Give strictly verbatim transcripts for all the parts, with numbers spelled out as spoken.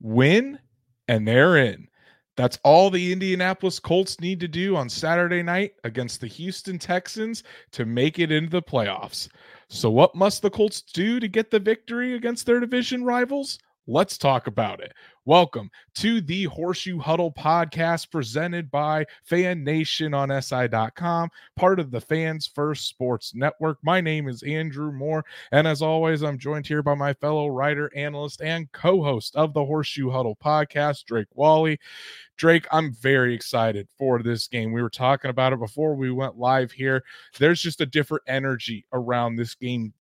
win, and they're in. That's all the Indianapolis Colts need to do on Saturday night against the Houston Texans to make it into the playoffs. So what must the Colts do to get the victory against their division rivals? Let's talk about it. Welcome to the Horseshoe Huddle podcast presented by Fan Nation on S I dot com, part of the Fans First Sports Network. My name is Andrew Moore, and as always, I'm joined here by my fellow writer, analyst, and co-host of the Horseshoe Huddle podcast, Drake Wally. Drake, I'm very excited for this game. We were talking about it before we went live here. There's just a different energy around this game.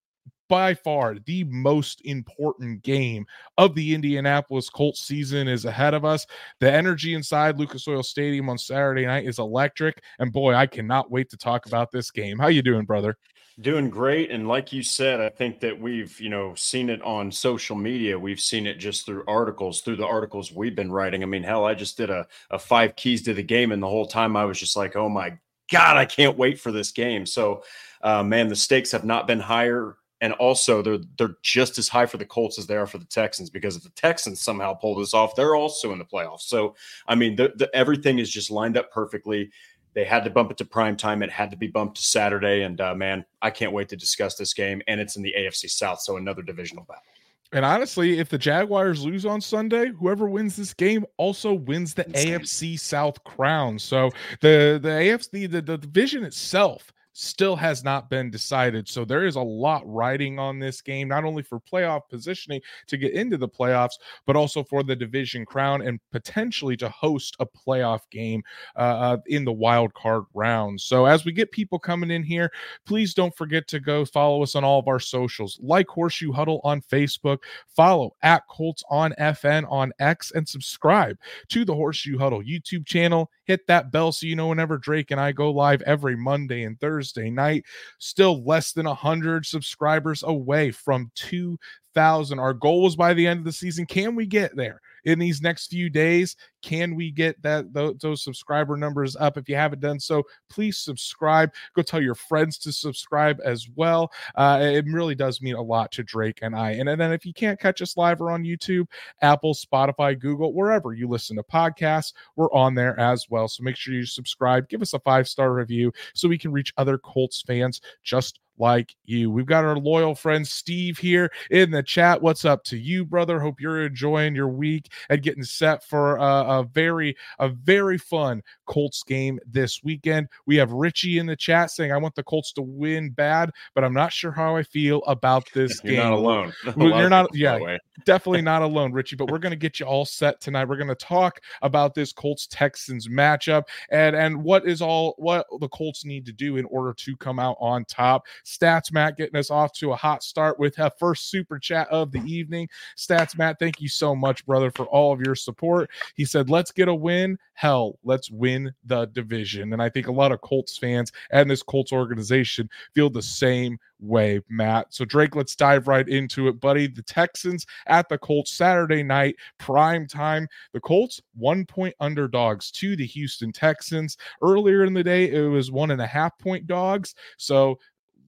By far, the most important game of the Indianapolis Colts season is ahead of us. The energy inside Lucas Oil Stadium on Saturday night is electric, and boy, I cannot wait to talk about this game. How you doing, brother? Doing great, and like you said, I think that we've, you know, seen it on social media. We've seen it just through articles, through the articles we've been writing. I mean, hell, I just did a, a five keys to the game, and the whole time I was just like, oh my God, I can't wait for this game. So, uh, man, the stakes have not been higher. And also, they're they're just as high for the Colts as they are for the Texans, because if the Texans somehow pull this off, they're also in the playoffs. So, I mean, the, the, everything is just lined up perfectly. They had to bump it to primetime. It had to be bumped to Saturday. And, uh, man, I can't wait to discuss this game. And it's in the A F C South, so another divisional battle. And honestly, if the Jaguars lose on Sunday, whoever wins this game also wins the A F C South crown. So the, the A F C, the, the division itself still has not been decided. So there is a lot riding on this game, not only for playoff positioning to get into the playoffs, but also for the division crown and potentially to host a playoff game uh, in the wild card round. So as we get people coming in here, please don't forget to go follow us on all of our socials, like Horseshoe Huddle on Facebook, follow at Colts on F N on X, and subscribe to the Horseshoe Huddle YouTube channel. Hit that bell so you know whenever Drake and I go live every Monday and Thursday Thursday night. Still less than one hundred subscribers away from two thousand. Our goal was by the end of the season. Can we get there in these next few days? Can we get that those subscriber numbers up? If you haven't done so, please subscribe. Go tell your friends to subscribe as well. Uh, it really does mean a lot to Drake and I. And, and then if you can't catch us live or on YouTube, Apple, Spotify, Google, wherever you listen to podcasts, we're on there as well. So make sure you subscribe. Give us a five-star review so we can reach other Colts fans just like you. We've got our loyal friend Steve here in the chat. What's up to you, brother? Hope you're enjoying your week and getting set for a, a very a very fun Colts game this weekend. We have Richie in the chat saying, I want the Colts to win bad, but I'm not sure how I feel about this you're game. Not alone. You're not, yeah, definitely not alone, Richie, but we're going to get you all set tonight. We're going to talk about this Colts Texans matchup and and what is all what the Colts need to do in order to come out on top. Stats Matt getting us off to a hot start with our first super chat of the evening. Stats Matt, thank you so much, brother, for all of your support. He said, let's get a win. Hell, let's win the division. And I think a lot of Colts fans and this Colts organization feel the same way, Matt. So, Drake, let's dive right into it, buddy. The Texans at the Colts Saturday night, prime time. The Colts, one-point underdogs to the Houston Texans. Earlier in the day, it was one-and-a-half-point dogs. So,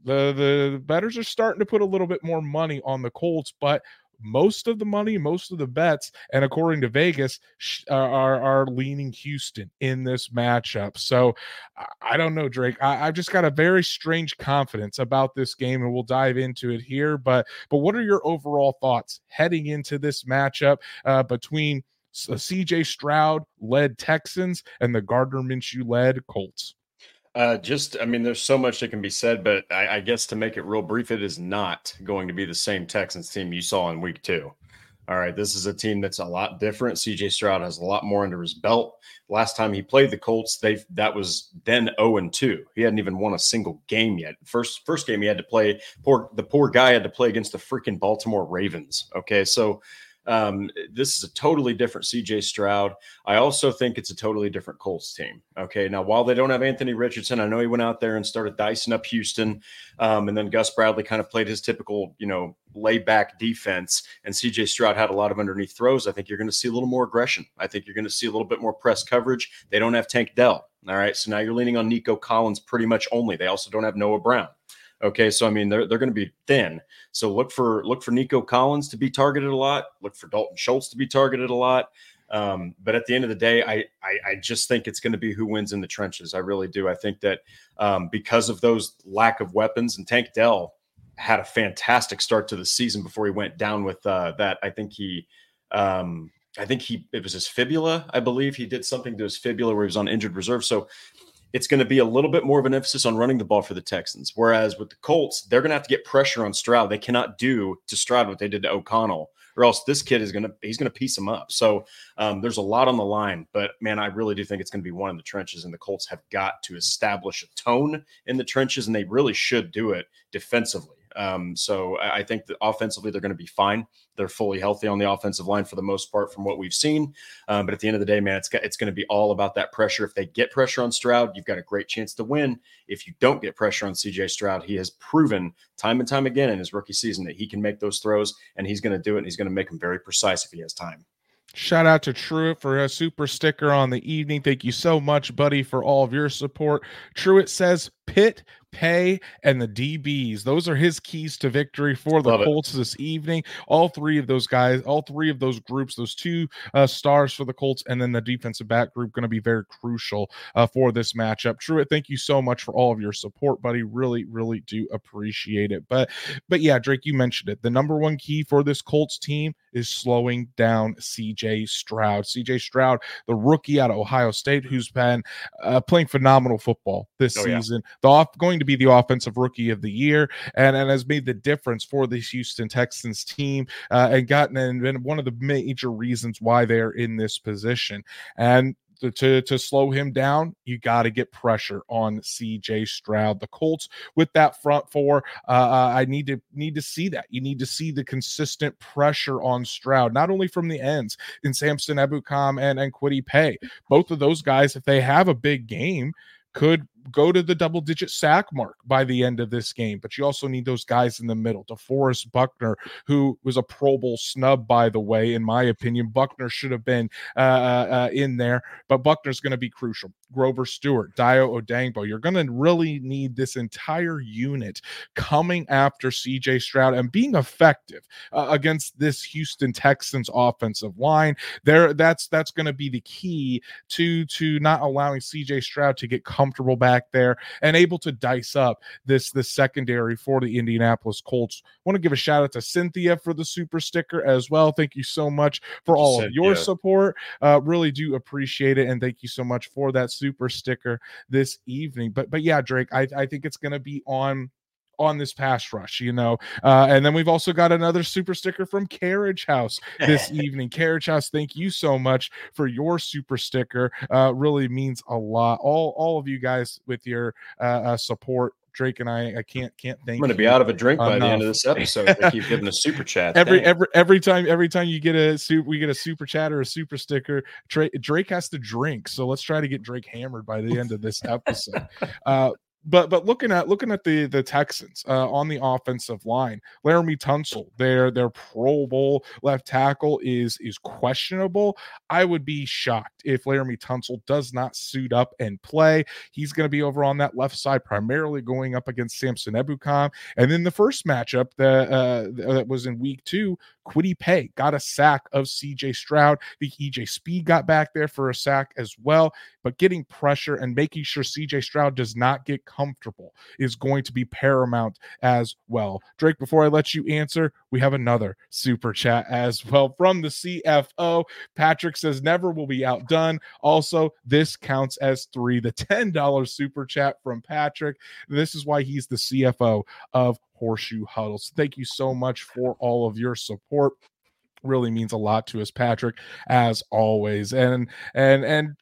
The, the the bettors are starting to put a little bit more money on the Colts, but most of the money, most of the bets, and according to Vegas, sh- are, are leaning Houston in this matchup. So I, I don't know, Drake. I, I've just got a very strange confidence about this game, and we'll dive into it here. But but what are your overall thoughts heading into this matchup uh, between uh, C J Stroud-led Texans and the Gardner Minshew-led Colts? Uh, just, I mean, there's so much that can be said, but I, I guess to make it real brief, it is not going to be the same Texans team you saw in week two. All right, this is a team that's a lot different. C J Stroud has a lot more under his belt. Last time he played the Colts, they that was then oh and two. He hadn't even won a single game yet. First first game he had to play, poor the poor guy had to play against the freaking Baltimore Ravens. Okay, so Um, this is a totally different C J Stroud. I also think it's a totally different Colts team. Okay. Now, while they don't have Anthony Richardson, I know he went out there and started dicing up Houston. Um, and then Gus Bradley kind of played his typical, you know, layback defense, and C J Stroud had a lot of underneath throws. I think you're going to see a little more aggression. I think you're going to see a little bit more press coverage. They don't have Tank Dell. All right. So now you're leaning on Nico Collins pretty much only. They also don't have Noah Brown. Okay, so I mean they're they're going to be thin. So look for look for Nico Collins to be targeted a lot. Look for Dalton Schultz to be targeted a lot. Um, but at the end of the day, I, I, I just think it's going to be who wins in the trenches. I really do. I think that um, because of those lack of weapons, and Tank Dell had a fantastic start to the season before he went down with uh, that. I think he, um, I think he, it was his fibula. I believe he did something to his fibula where he was on injured reserve. So it's going to be a little bit more of an emphasis on running the ball for the Texans. Whereas with the Colts, they're going to have to get pressure on Stroud. They cannot do to Stroud what they did to O'Connell, or else this kid is going to, he's going to piece him up. So um, there's a lot on the line, but man, I really do think it's going to be one in the trenches, and the Colts have got to establish a tone in the trenches, and they really should do it defensively. Um, so I, I think that offensively, they're going to be fine. They're fully healthy on the offensive line for the most part from what we've seen. Um, but at the end of the day, man, it's got, it's going to be all about that pressure. If they get pressure on Stroud, you've got a great chance to win. If you don't get pressure on C J Stroud, he has proven time and time again in his rookie season that he can make those throws, and he's going to do it, and he's going to make them very precise if he has time. Shout out to Truitt for a super sticker on the evening. Thank you so much, buddy, for all of your support. Truitt says, Pitt, Pay, and the D Bs. Those are his keys to victory for the Love Colts it. This evening. All three of those guys, all three of those groups, those two uh, stars for the Colts, and then the defensive back group going to be very crucial uh, for this matchup. Truitt, thank you so much for all of your support, buddy. Really, really do appreciate it. But, but yeah, Drake, you mentioned it. The number one key for this Colts team is slowing down C J Stroud. C J Stroud, the rookie out of Ohio State, who's been uh, playing phenomenal football this oh, season. Yeah. The off going to be the offensive rookie of the year, and, and has made the difference for this Houston Texans team, uh, and gotten and been one of the major reasons why they're in this position. And To, to, to slow him down, you got to get pressure on C J Stroud. The Colts with that front four, uh, I need to need to see that. You need to see the consistent pressure on Stroud, not only from the ends in Samson Ebukam and, and Quiddy Pay. Both of those guys, if they have a big game, could go to the double-digit sack mark by the end of this game, but you also need those guys in the middle. DeForest Buckner, who was a Pro Bowl snub, by the way, in my opinion. Buckner should have been uh, uh, in there, but Buckner's going to be crucial. Grover Stewart, Dio Odangbo. You're going to really need this entire unit coming after C J Stroud and being effective uh, against this Houston Texans offensive line. There, that's that's going to be the key to to not allowing C J Stroud to get comfortable back Back there and able to dice up this the secondary for the Indianapolis Colts. Want to give a shout out to Cynthia for the super sticker as well. Thank you so much for all Cynthia. Of your support. Uh, really do appreciate it, and thank you so much for that super sticker this evening. But but yeah, Drake, I, I think it's going to be on. on this pass rush, you know, uh, and then we've also got another super sticker from Carriage House this evening. Carriage House, thank you so much for your super sticker. Uh, really means a lot. All, all of you guys with your uh, uh, support. Drake and I, I can't can't thank. I'm going to be out of a drink enough. By the end of this episode. They keep giving a super chat. every Dang. every every time every time you get a super, we get a super chat or a super sticker. Tra- Drake has to drink, so let's try to get Drake hammered by the end of this episode. Uh, But but looking at looking at the the Texans uh, on the offensive line, Laramie Tunsil, their their Pro Bowl left tackle is is questionable. I would be shocked if Laramie Tunsil does not suit up and play. He's going to be over on that left side, primarily going up against Samson Ebukam. And then the first matchup that uh, that was in week two, Quiddy Pay got a sack of C J Stroud. The E J Speed got back there for a sack as well. But getting pressure and making sure C J Stroud does not get comfortable is going to be paramount as well. Drake, before I let you answer, we have another super chat as well from the C F O. Patrick says, never will be outdone. Also, this counts as three. The ten dollars super chat from Patrick. This is why he's the C F O of Horseshoe Huddles. Thank you so much for all of your support. Really means a lot to us, Patrick, as always. And, and, and,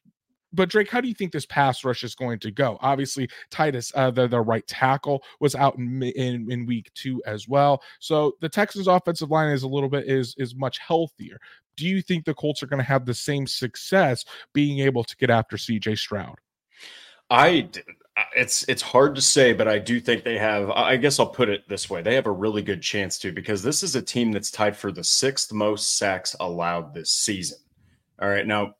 But, Drake, how do you think this pass rush is going to go? Obviously, Titus, uh, the, the right tackle, was out in, in in week two as well. So the Texans' offensive line is a little bit is is much healthier. Do you think the Colts are going to have the same success being able to get after C J Stroud? I it's it's hard to say, but I do think they have. I guess I'll put it this way: they have a really good chance to, because this is a team that's tied for the sixth most sacks allowed this season. All right, now.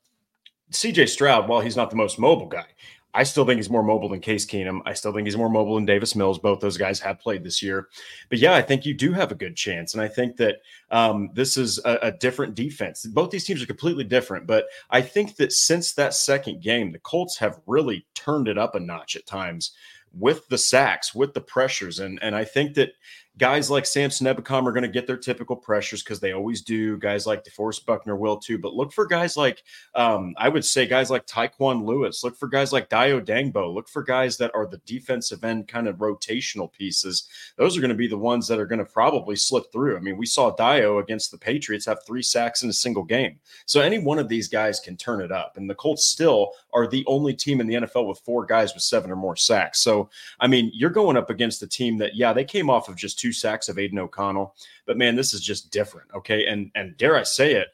C J Stroud, while he's not the most mobile guy, I still think he's more mobile than Case Keenum. I still think he's more mobile than Davis Mills. Both those guys have played this year. But, yeah, I think you do have a good chance. And I think that um, this is a, a different defense. Both these teams are completely different. But I think that since that second game, the Colts have really turned it up a notch at times with the sacks, with the pressures. And, and I think that guys like Samson Ebukam are going to get their typical pressures because they always do. Guys like DeForest Buckner will too. But look for guys like, um, I would say guys like Tyquan Lewis. Look for guys like Dio Dangbo. Look for guys that are the defensive end kind of rotational pieces. Those are going to be the ones that are going to probably slip through. I mean, we saw Dio against the Patriots have three sacks in a single game. So any one of these guys can turn it up. And the Colts still are the only team in the N F L with four guys with seven or more sacks. So, I mean, you're going up against a team that, yeah, they came off of just two sacks of Aiden O'Connell, but man, this is just different. Okay. And, and dare I say it,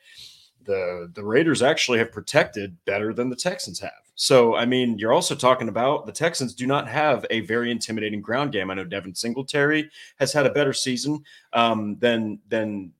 the, the Raiders actually have protected better than the Texans have. So, I mean, you're also talking about the Texans do not have a very intimidating ground game. I know Devin Singletary has had a better season um, than, than,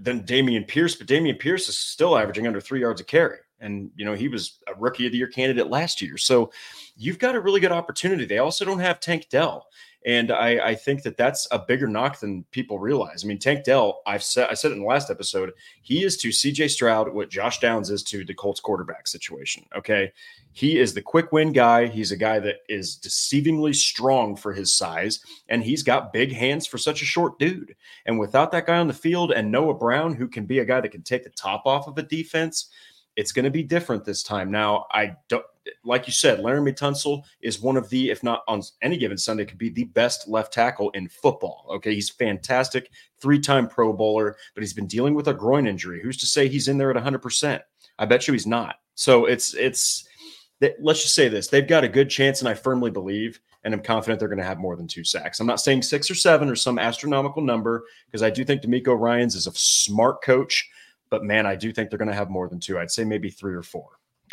than Damien Pierce, but Damien Pierce is still averaging under three yards a carry. And, you know, he was a rookie of the year candidate last year. So you've got a really good opportunity. They also don't have Tank Dell. And I, I think that that's a bigger knock than people realize. I mean, Tank Dell, I've said, I said it in the last episode, he is to C J Stroud what Josh Downs is to the Colts quarterback situation, okay? He is the quick win guy. He's a guy that is deceivingly strong for his size, and he's got big hands for such a short dude. And without that guy on the field and Noah Brown, who can be a guy that can take the top off of a defense, it's going to be different this time. Now, I don't, like you said, Laramie Tunsil is one of the, if not on any given Sunday, could be the best left tackle in football. Okay. He's fantastic, three-time Pro Bowler, but he's been dealing with a groin injury. Who's to say he's in there at one hundred percent? I bet you he's not. So it's, it's, let's just say this. They've got a good chance, and I firmly believe, and I'm confident they're going to have more than two sacks. I'm not saying six or seven or some astronomical number, because I do think DeMeco Ryans is a smart coach. But, man, I do think they're going to have more than two. I'd say maybe three or four.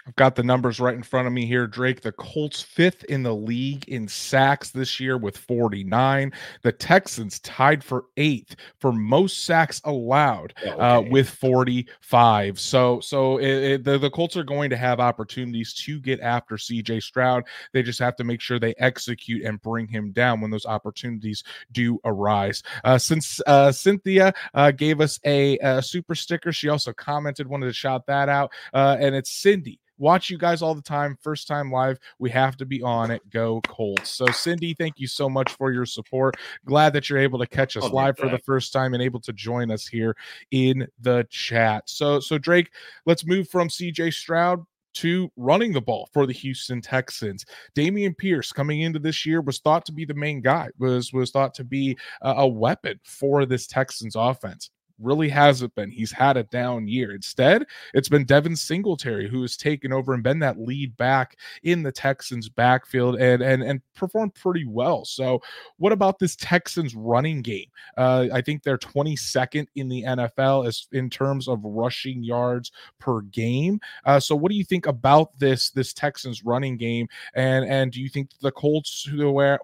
I've got the numbers right in front of me here, Drake. The Colts fifth in the league in sacks this year with forty-nine. The Texans tied for eighth for most sacks allowed okay. uh, with forty-five. So so it, it, the, the Colts are going to have opportunities to get after C J Stroud. They just have to make sure they execute and bring him down when those opportunities do arise. Uh, since uh, Cynthia uh, gave us a, a super sticker, she also commented, wanted to shout that out, uh, and it's Cindy. Watch you guys all the time. First time live. We have to be on it. Go Colts. So, Cindy, thank you so much for your support. Glad that you're able to catch us live for the first time and able to join us here in the chat. So, so Drake, let's move from C J Stroud to running the ball for the Houston Texans. Damien Pierce coming into this year was thought to be the main guy, was, was thought to be a, a weapon for this Texans offense. Really hasn't been. He's had a down year. Instead, it's been Devin Singletary who has taken over and been that lead back in the Texans backfield and and and performed pretty well. So what about this Texans running game? Uh, I think they're twenty-second in the N F L as in terms of rushing yards per game. Uh, so what do you think about this this Texans running game? And and do you think the Colts, who were,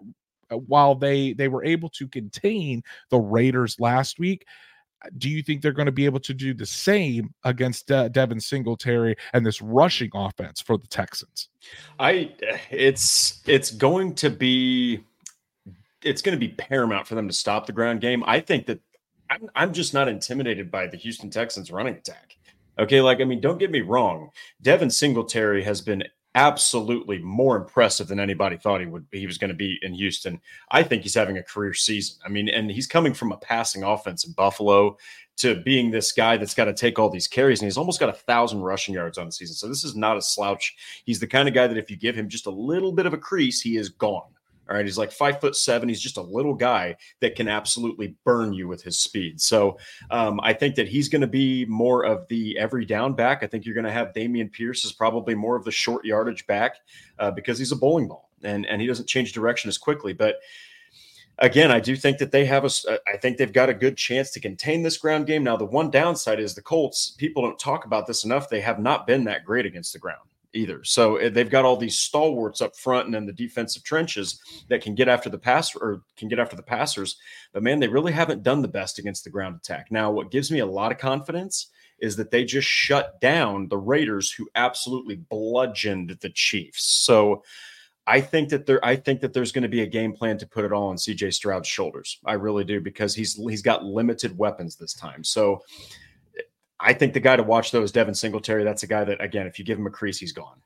while they they were able to contain the Raiders last week, do you think they're going to be able to do the same against uh, Devin Singletary and this rushing offense for the Texans? I, it's it's going to be it's going to be paramount for them to stop the ground game. I think that I'm I'm just not intimidated by the Houston Texans running attack. Okay, like I mean, don't get me wrong, Devin Singletary has been absolutely more impressive than anybody thought he would be. He was going to be in Houston. I think he's having a career season. I mean, and he's coming from a passing offense in Buffalo to being this guy that's got to take all these carries, and he's almost got a thousand rushing yards on the season. So this is not a slouch. He's the kind of guy that if you give him just a little bit of a crease, he is gone. All right, he's like five foot seven. He's just a little guy that can absolutely burn you with his speed. So um, I think that he's going to be more of the every down back. I think you're going to have Damien Pierce is probably more of the short yardage back uh, because he's a bowling ball and, and he doesn't change direction as quickly. But again, I do think that they have a, I think they've got a good chance to contain this ground game. Now, the one downside is the Colts, people don't talk about this enough. They have not been that great against the ground either. So they've got all these stalwarts up front and then the defensive trenches that can get after the pass or can get after the passers. But man, they really haven't done the best against the ground attack. Now, what gives me a lot of confidence is that they just shut down the Raiders, who absolutely bludgeoned the Chiefs. So I think that there, I think that there's going to be a game plan to put it all on C J Stroud's shoulders. I really do, because he's he's got limited weapons this time. So I think the guy to watch, though, is Devin Singletary. That's a guy that, again, if you give him a crease, he's gone.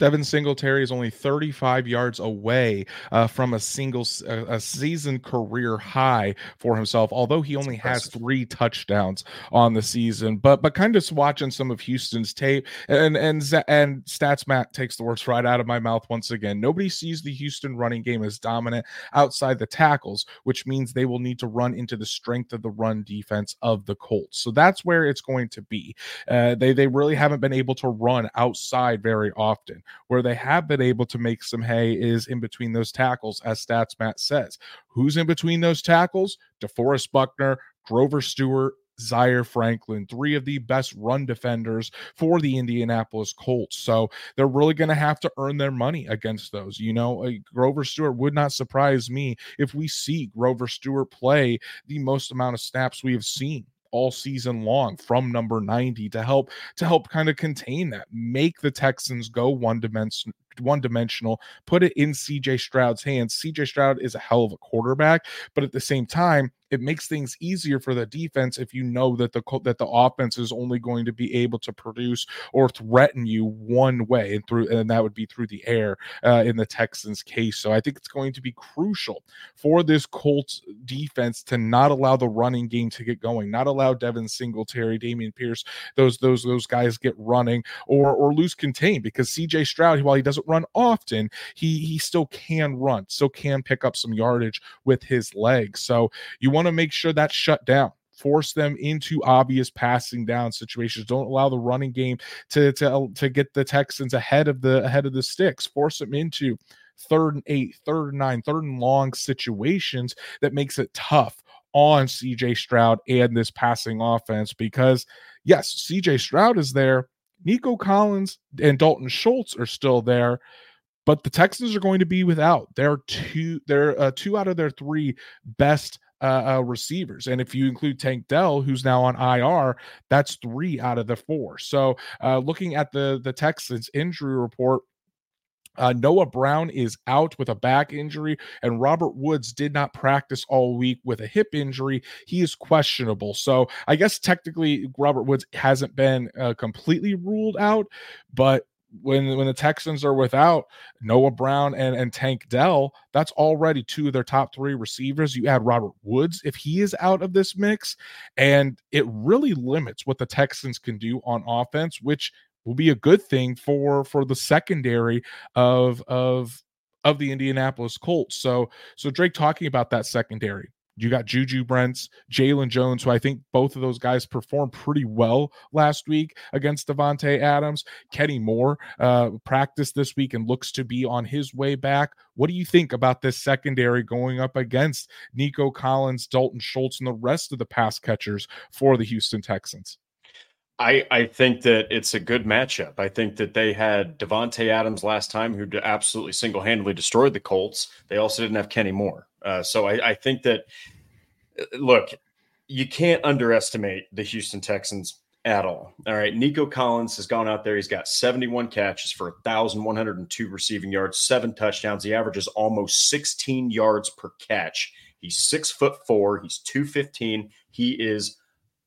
Devin Singletary is only thirty-five yards away uh, from a single uh, a season career high for himself, although he only has three touchdowns on the season. But but kind of watching some of Houston's tape, and and and Stats Matt takes the words right out of my mouth once again. Nobody sees the Houston running game as dominant outside the tackles, which means they will need to run into the strength of the run defense of the Colts. So that's where it's going to be. Uh, they they really haven't been able to run outside very often. Where they have been able to make some hay is in between those tackles, as Stats Matt says. Who's in between those tackles? DeForest Buckner, Grover Stewart, Zaire Franklin, three of the best run defenders for the Indianapolis Colts. So they're really going to have to earn their money against those. You know, uh, Grover Stewart would not surprise me if we see Grover Stewart play the most amount of snaps we have seen all season long from number ninety to help to help kind of contain that, make the Texans go one dimension one dimensional, put it in C J Stroud's hands. C J Stroud is a hell of a quarterback, but at the same time, it makes things easier for the defense if you know that the that the offense is only going to be able to produce or threaten you one way, and through and that would be through the air uh, in the Texans' case. So I think it's going to be crucial for this Colts defense to not allow the running game to get going, not allow Devin Singletary, Damien Pierce, those those those guys get running or or lose contain, because C J Stroud, while he doesn't run often, he he still can run, still can pick up some yardage with his legs. So you want to make sure that's shut down. Force them into obvious passing down situations. Don't allow the running game to to, to get the Texans ahead of the ahead of the sticks. Force them into third and eight, third and nine, third and long situations that makes it tough on C J Stroud and this passing offense, because yes, C J Stroud is there, Nico Collins and Dalton Schultz are still there, but the Texans are going to be without their two, their uh, two out of their three best uh, uh, receivers. And if you include Tank Dell, who's now on I R, that's three out of the four. So uh, looking at the, the Texans injury report, Uh, Noah Brown is out with a back injury, and Robert Woods did not practice all week with a hip injury. He is questionable. So I guess technically Robert Woods hasn't been uh, completely ruled out, but when when the Texans are without Noah Brown and, and Tank Dell, that's already two of their top three receivers. You add Robert Woods, if he is out of this mix, and it really limits what the Texans can do on offense, which will be a good thing for for the secondary of of of the Indianapolis Colts. So so Drake, talking about that secondary, you got Juju Brents, Jaylon Jones, who I think both of those guys performed pretty well last week against Devontae Adams. Kenny Moore uh, practiced this week and looks to be on his way back. What do you think about this secondary going up against Nico Collins, Dalton Schultz, and the rest of the pass catchers for the Houston Texans? I, I think that it's a good matchup. I think that they had Devontae Adams last time, who absolutely single-handedly destroyed the Colts. They also didn't have Kenny Moore. Uh, so I, I think that, look, you can't underestimate the Houston Texans at all. All right, Nico Collins has gone out there. He's got seventy-one catches for one thousand one hundred two receiving yards, seven touchdowns. He averages almost sixteen yards per catch. He's six foot four. He's two fifteen. He is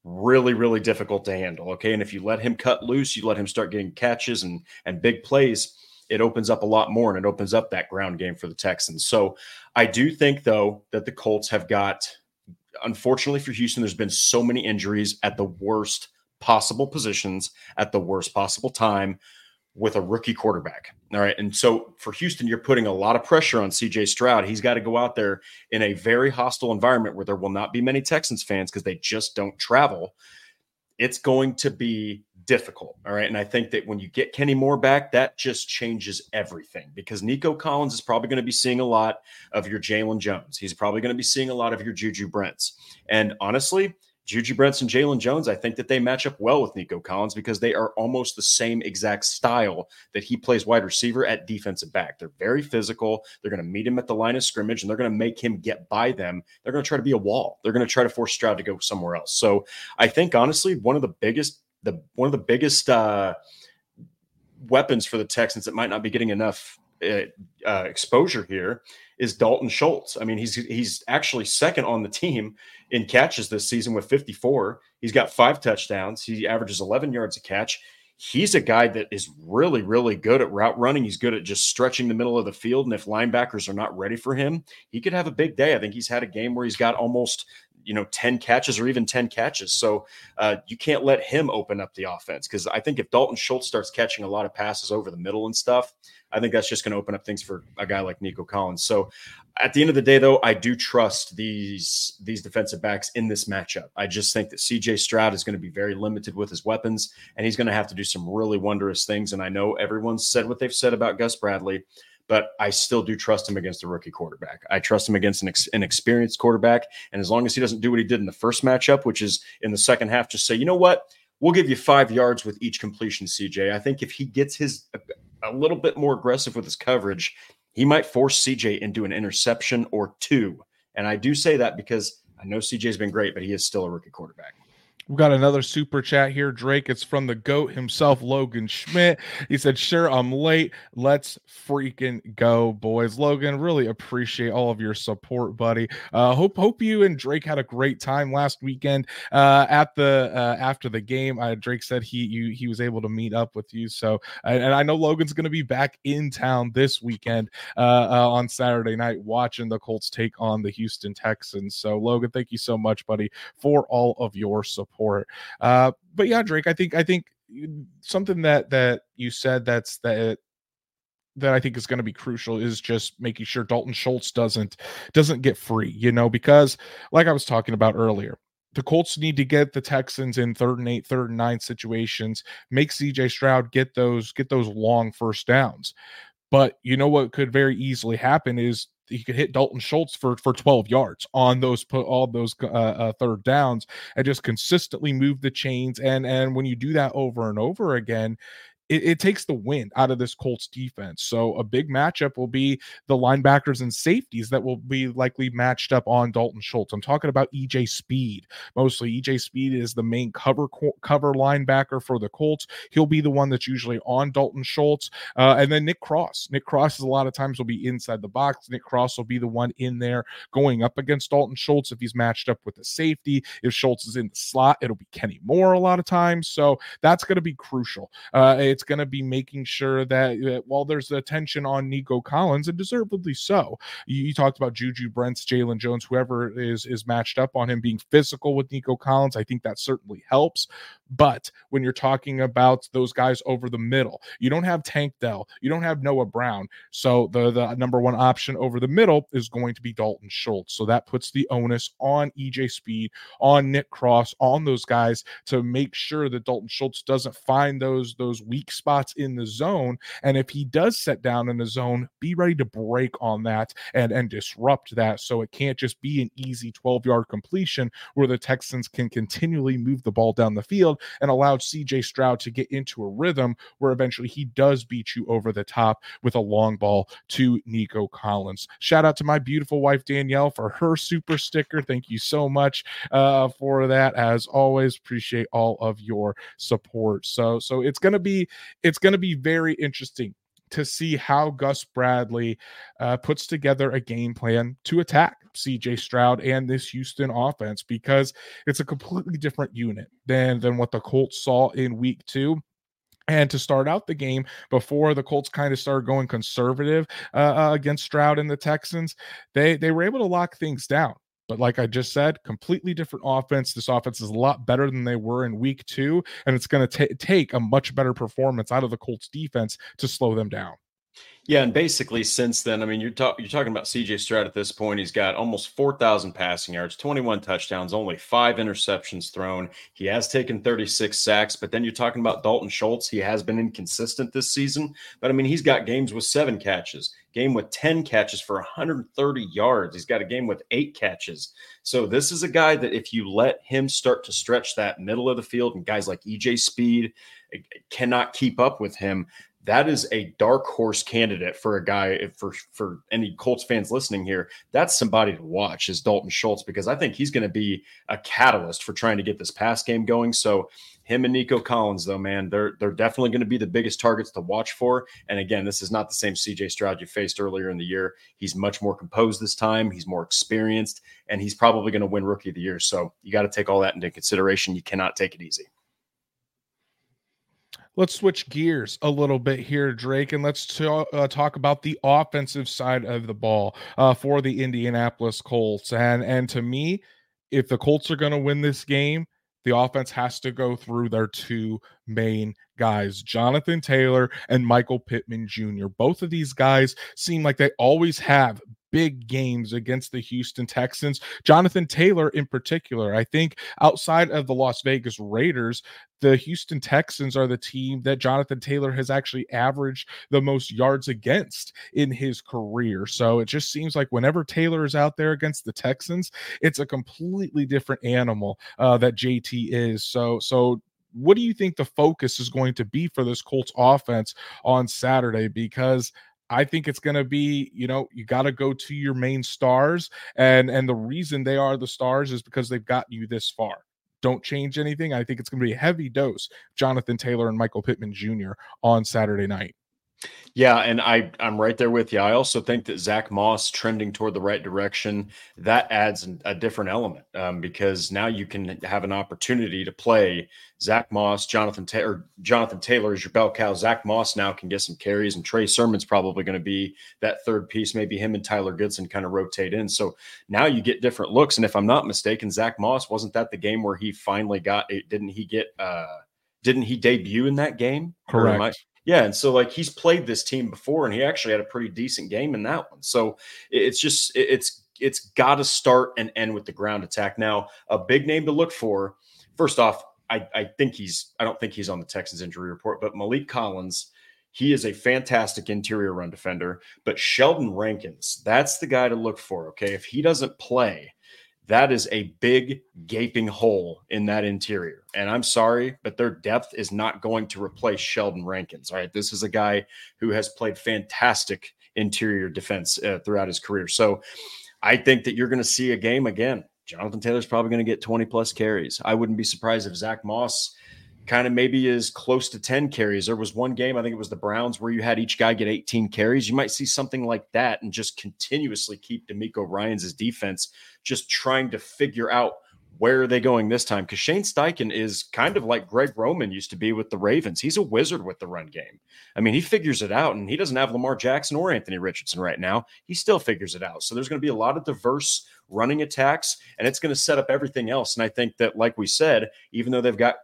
really, really difficult to handle. Okay. And if you let him cut loose, you let him start getting catches and, and big plays, it opens up a lot more, and it opens up that ground game for the Texans. So I do think, though, that the Colts have got, unfortunately for Houston, there's been so many injuries at the worst possible positions at the worst possible time with a rookie quarterback. All right. And so for Houston, you're putting a lot of pressure on C J Stroud. He's got to go out there in a very hostile environment where there will not be many Texans fans, because they just don't travel. It's going to be difficult. All right. And I think that when you get Kenny Moore back, that just changes everything, because Nico Collins is probably going to be seeing a lot of your Jaylon Jones. He's probably going to be seeing a lot of your Juju Brents. And honestly, Juju Brents and Jaylon Jones, I think that they match up well with Nico Collins because they are almost the same exact style that he plays wide receiver at defensive back. They're very physical. They're going to meet him at the line of scrimmage, and they're going to make him get by them. They're going to try to be a wall. They're going to try to force Stroud to go somewhere else. So I think, honestly, one of the biggest the one of the biggest uh, weapons for the Texans that might not be getting enough Uh, exposure here is Dalton Schultz. I mean, he's he's actually second on the team in catches this season with fifty-four. He's got five touchdowns. He averages eleven yards a catch. He's a guy that is really, really good at route running. He's good at just stretching the middle of the field. And if linebackers are not ready for him, he could have a big day. I think he's had a game where he's got almost, you know, ten catches or even ten catches. So uh, you can't let him open up the offense, because I think if Dalton Schultz starts catching a lot of passes over the middle and stuff, I think that's just going to open up things for a guy like Nico Collins. So at the end of the day, though, I do trust these, these defensive backs in this matchup. I just think that C J Stroud is going to be very limited with his weapons, and he's going to have to do some really wondrous things. And I know everyone's said what they've said about Gus Bradley, but I still do trust him against a rookie quarterback. I trust him against an, ex- an experienced quarterback. And as long as he doesn't do what he did in the first matchup, which is in the second half, just say, you know what, we'll give you five yards with each completion, C J. I think if he gets his a, a little bit more aggressive with his coverage, he might force C J into an interception or two. And I do say that because I know C J's been great, but he is still a rookie quarterback. We've got another super chat here, Drake. It's from the GOAT himself, Logan Schmidt. He said, sure, I'm late. Let's freaking go, boys. Logan, really appreciate all of your support, buddy. Uh, hope hope you and Drake had a great time last weekend uh, at the uh, after the game. Uh, Drake said he you, he was able to meet up with you. So, and, and I know Logan's going to be back in town this weekend uh, uh, on Saturday night watching the Colts take on the Houston Texans. So, Logan, thank you so much, buddy, for all of your support. Uh, but yeah, Drake, I think I think something that that you said that's that that I think is going to be crucial is just making sure Dalton Schultz doesn't doesn't get free, you know, because like I was talking about earlier, the Colts need to get the Texans in third and eight, third and nine situations, make C J Stroud get those get those long first downs. But you know what could very easily happen is he could hit Dalton Schultz for, for twelve yards on those put all those uh, uh, third downs and just consistently move the chains. And and when you do that over and over again, it, it takes the wind out of this Colts defense. So a big matchup will be the linebackers and safeties that will be likely matched up on Dalton Schultz. I'm talking about E J Speed. Mostly E J Speed is the main cover cover linebacker for the Colts. He'll be the one that's usually on Dalton Schultz. Uh, and then Nick Cross. Nick Cross is a lot of times will be inside the box. Nick Cross will be the one in there going up against Dalton Schultz if he's matched up with a safety. If Schultz is in the slot, it'll be Kenny Moore a lot of times. So that's going to be crucial. Uh, it's going to be making sure that, that while there's the attention on Nico Collins, and deservedly so, you, you talked about Juju Brents, Jaylon Jones, whoever is is matched up on him being physical with Nico Collins. I think that certainly helps. But when you're talking about those guys over the middle, you don't have Tank Dell, you don't have Noah Brown. So the, the number one option over the middle is going to be Dalton Schultz. So that puts the onus on E J Speed, on Nick Cross, on those guys to make sure that Dalton Schultz doesn't find those, those weak spots in the zone. And if he does set down in the zone, be ready to break on that and and disrupt that, so it can't just be an easy twelve-yard completion where the Texans can continually move the ball down the field and allow C J Stroud to get into a rhythm where eventually he does beat you over the top with a long ball to Nico Collins. Shout out to my beautiful wife Danielle for her super sticker. Thank you so much uh, for that. As always, appreciate all of your support. So so it's going to be It's going to be very interesting to see how Gus Bradley uh, puts together a game plan to attack C J Stroud and this Houston offense, because it's a completely different unit than, than what the Colts saw in week two. And to start out the game, before the Colts kind of started going conservative uh, uh, against Stroud and the Texans, they, they were able to lock things down. But like I just said, completely different offense. This offense is a lot better than they were in week two, and it's going to take a much better performance out of the Colts defense to slow them down. Yeah, and basically since then, I mean, you're, talk, you're talking about C J Stroud at this point. He's got almost four thousand passing yards, twenty-one touchdowns, only five interceptions thrown. He has taken thirty-six sacks, but then you're talking about Dalton Schultz. He has been inconsistent this season, but, I mean, he's got games with seven catches, game with ten catches for one hundred thirty yards. He's got a game with eight catches. So this is a guy that if you let him start to stretch that middle of the field, and guys like E J Speed cannot keep up with him, that is a dark horse candidate for a guy, for, for any Colts fans listening here. That's somebody to watch is Dalton Schultz, because I think he's going to be a catalyst for trying to get this pass game going. So him and Nico Collins, though, man, they're, they're definitely going to be the biggest targets to watch for. And again, this is not the same C J Stroud you faced earlier in the year. He's much more composed this time. He's more experienced, and he's probably going to win Rookie of the Year. So you got to take all that into consideration. You cannot take it easy. Let's switch gears a little bit here, Drake, and let's t- uh, talk about the offensive side of the ball uh, for the Indianapolis Colts. And and to me, if the Colts are going to win this game, the offense has to go through their two main guys, Jonathan Taylor and Michael Pittman Junior Both of these guys seem like they always have big games against the Houston Texans. Jonathan Taylor in particular, I think outside of the Las Vegas Raiders, the Houston Texans are the team that Jonathan Taylor has actually averaged the most yards against in his career. So it just seems like whenever Taylor is out there against the Texans, it's a completely different animal uh, that J T is. So, so what do you think the focus is going to be for this Colts offense on Saturday? Because I think it's going to be, you know, you got to go to your main stars, and and the reason they are the stars is because they've got you this far. Don't change anything. I think it's going to be a heavy dose, Jonathan Taylor and Michael Pittman Junior on Saturday night. Yeah, and I, I'm right there with you. I also think that Zach Moss trending toward the right direction, that adds a different element um, because now you can have an opportunity to play Zach Moss, Jonathan Taylor, Jonathan Taylor is your bell cow. Zach Moss now can get some carries, and Trey Sermon's probably going to be that third piece. Maybe him and Tyler Goodson kind of rotate in. So now you get different looks. And if I'm not mistaken, Zach Moss, wasn't that the game where he finally got it? Didn't he get, uh, didn't he debut in that game? Correct. Yeah, and so, like, he's played this team before, and he actually had a pretty decent game in that one. So it's just it's it's got to start and end with the ground attack. Now, a big name to look for. First off, I, I think he's I don't think he's on the Texans injury report, but Malik Collins, he is a fantastic interior run defender. But Sheldon Rankins, that's the guy to look for. Okay, if he doesn't play, that is a big gaping hole in that interior. And I'm sorry, but their depth is not going to replace Sheldon Rankins. All right. This is a guy who has played fantastic interior defense uh, throughout his career. So I think that you're going to see a game again. Jonathan Taylor's probably going to get twenty plus carries. I wouldn't be surprised if Zach Moss kind of maybe is close to ten carries. There was one game, I think it was the Browns, where you had each guy get eighteen carries. You might see something like that and just continuously keep DeMeco Ryans' defense just trying to figure out where are they going this time. Because Shane Steichen is kind of like Greg Roman used to be with the Ravens. He's a wizard with the run game. I mean, he figures it out, and he doesn't have Lamar Jackson or Anthony Richardson right now. He still figures it out. So there's going to be a lot of diverse running attacks, and it's going to set up everything else. And I think that, like we said, even though they've got,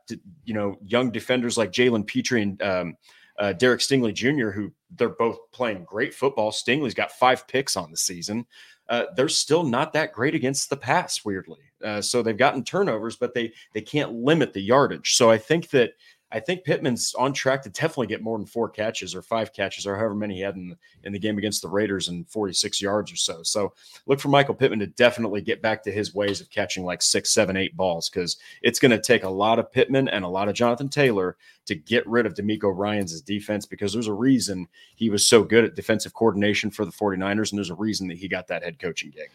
you know, young defenders like Jalen Petrie and um, uh, Derek Stingley Junior, who they're both playing great football. Stingley's got five picks on the season. Uh, they're still not that great against the pass, weirdly. Uh, so they've gotten turnovers, but they they can't limit the yardage. So I think that I think Pittman's on track to definitely get more than four catches or five catches or however many he had in, in the game against the Raiders and forty-six yards or so. So look for Michael Pittman to definitely get back to his ways of catching like six, seven, eight balls, because it's going to take a lot of Pittman and a lot of Jonathan Taylor to get rid of DeMeco Ryans' defense, because there's a reason he was so good at defensive coordination for the 49ers, and there's a reason that he got that head coaching gig.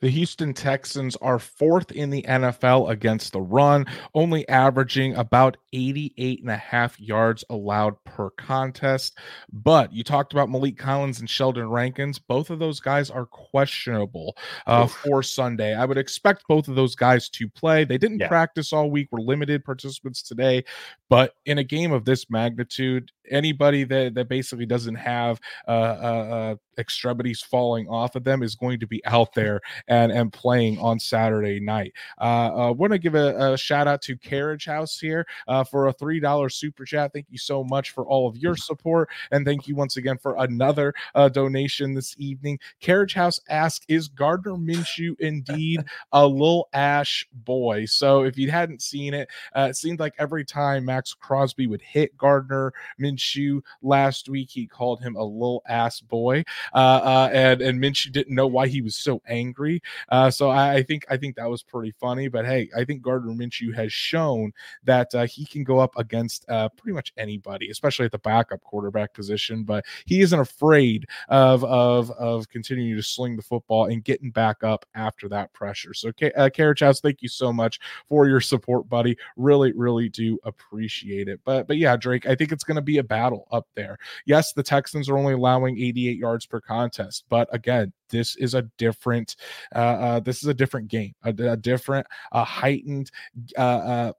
The Houston Texans are fourth in the N F L against the run, only averaging about eighty-eight and a half yards allowed per contest. But you talked about Malik Collins and Sheldon Rankins. Both of those guys are questionable uh, for Sunday. I would expect both of those guys to play. They didn't yeah. practice all week. We're limited participants today. But in a game of this magnitude, anybody that, that basically doesn't have uh, uh, uh, extremities falling off of them is going to be out there and, and playing on Saturday night. Uh, I want to give a, a shout out to Carriage House here uh, for a three dollar super chat. Thank you so much for all of your support. And thank you once again for another uh, donation this evening. Carriage House asks, is Gardner Minshew indeed a Lil Ash boy? So if you hadn't seen it, uh, it seemed like every time Max Crosby would hit Gardner Minshew last week, he called him a Lil Ass boy. Uh, uh, and, and Minshew didn't know why he was so angry. Uh, so I, I think I think that was pretty funny. But hey, I think Gardner Minshew has shown that uh, he can go up against uh, pretty much anybody, especially at the backup quarterback position. But he isn't afraid of of of continuing to sling the football and getting back up after that pressure. So uh, Carriage House, thank you so much for your support, buddy. Really, really do appreciate it. But but yeah, Drake, I think it's going to be a battle up there. Yes, the Texans are only allowing eighty-eight yards per contest, but again, this is a different, uh, uh, this is a different game, a, a different, a heightened, uh, uh,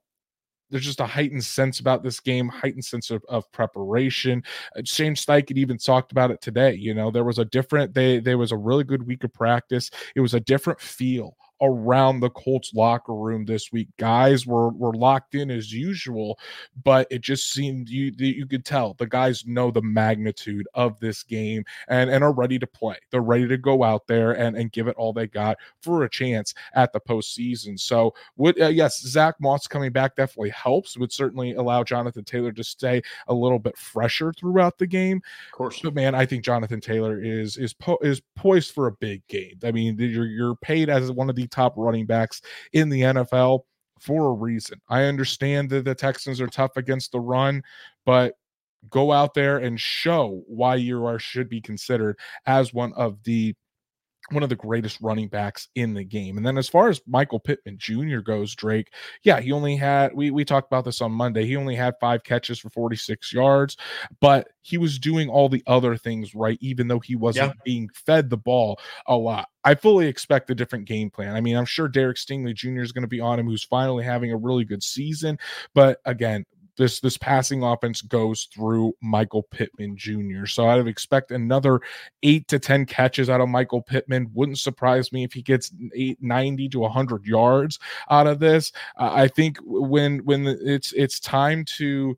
there's just a heightened sense about this game, heightened sense of, of preparation. Uh, Shane Steichen even talked about it today. You know, there was a different, they, there was a really good week of practice. It was a different feel around the Colts locker room this week. Guys were were locked in as usual, but it just seemed you you could tell the guys know the magnitude of this game and and are ready to play. They're ready to go out there and and give it all they got for a chance at the postseason. So would uh, yes, Zach Moss coming back definitely helps. Would certainly allow Jonathan Taylor to stay a little bit fresher throughout the game. Of course, but man, I think Jonathan Taylor is is po- is poised for a big game. I mean, you're you're paid as one of the top running backs in the N F L for a reason. I understand that the Texans are tough against the run, but go out there and show why you are should be considered as one of the one of the greatest running backs in the game. And then as far as Michael Pittman Junior goes, Drake, yeah, he only had, we, we talked about this on Monday. He only had five catches for forty-six yards, but he was doing all the other things right, even though he wasn't yeah. being fed the ball a lot. I fully expect a different game plan. I mean, I'm sure Derek Stingley Junior is going to be on him, who's finally having a really good season. But again, This this passing offense goes through Michael Pittman Junior So I'd expect another eight to ten catches out of Michael Pittman. Wouldn't surprise me if he gets eight, ninety to one hundred yards out of this. Uh, I think when when it's it's time to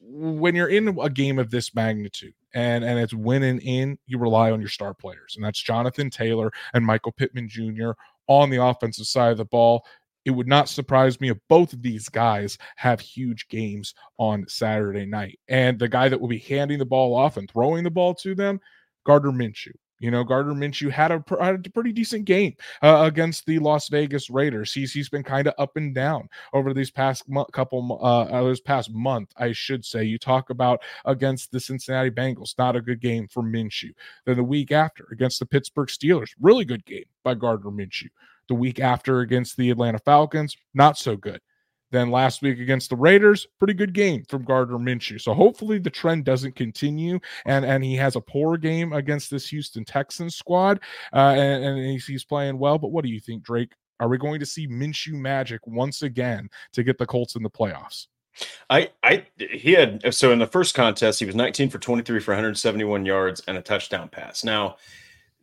when you're in a game of this magnitude. And, and it's winning in, you rely on your star players. And that's Jonathan Taylor and Michael Pittman Junior on the offensive side of the ball. It would not surprise me if both of these guys have huge games on Saturday night. And the guy that will be handing the ball off and throwing the ball to them, Gardner Minshew. You know, Gardner Minshew had a, had a pretty decent game uh, against the Las Vegas Raiders. He's he's been kind of up and down over these past mo- couple, uh, this past month, I should say. You talk about against the Cincinnati Bengals, not a good game for Minshew. Then the week after against the Pittsburgh Steelers, really good game by Gardner Minshew. The week after against the Atlanta Falcons, not so good. Then last week against the Raiders, pretty good game from Gardner Minshew. So hopefully the trend doesn't continue, and, and he has a poor game against this Houston Texans squad, uh, and, and he's, he's playing well. But what do you think, Drake? Are we going to see Minshew magic once again to get the Colts in the playoffs? I, I, he had so in the first contest, he was nineteen for twenty-three for one hundred seventy-one yards and a touchdown pass. Now,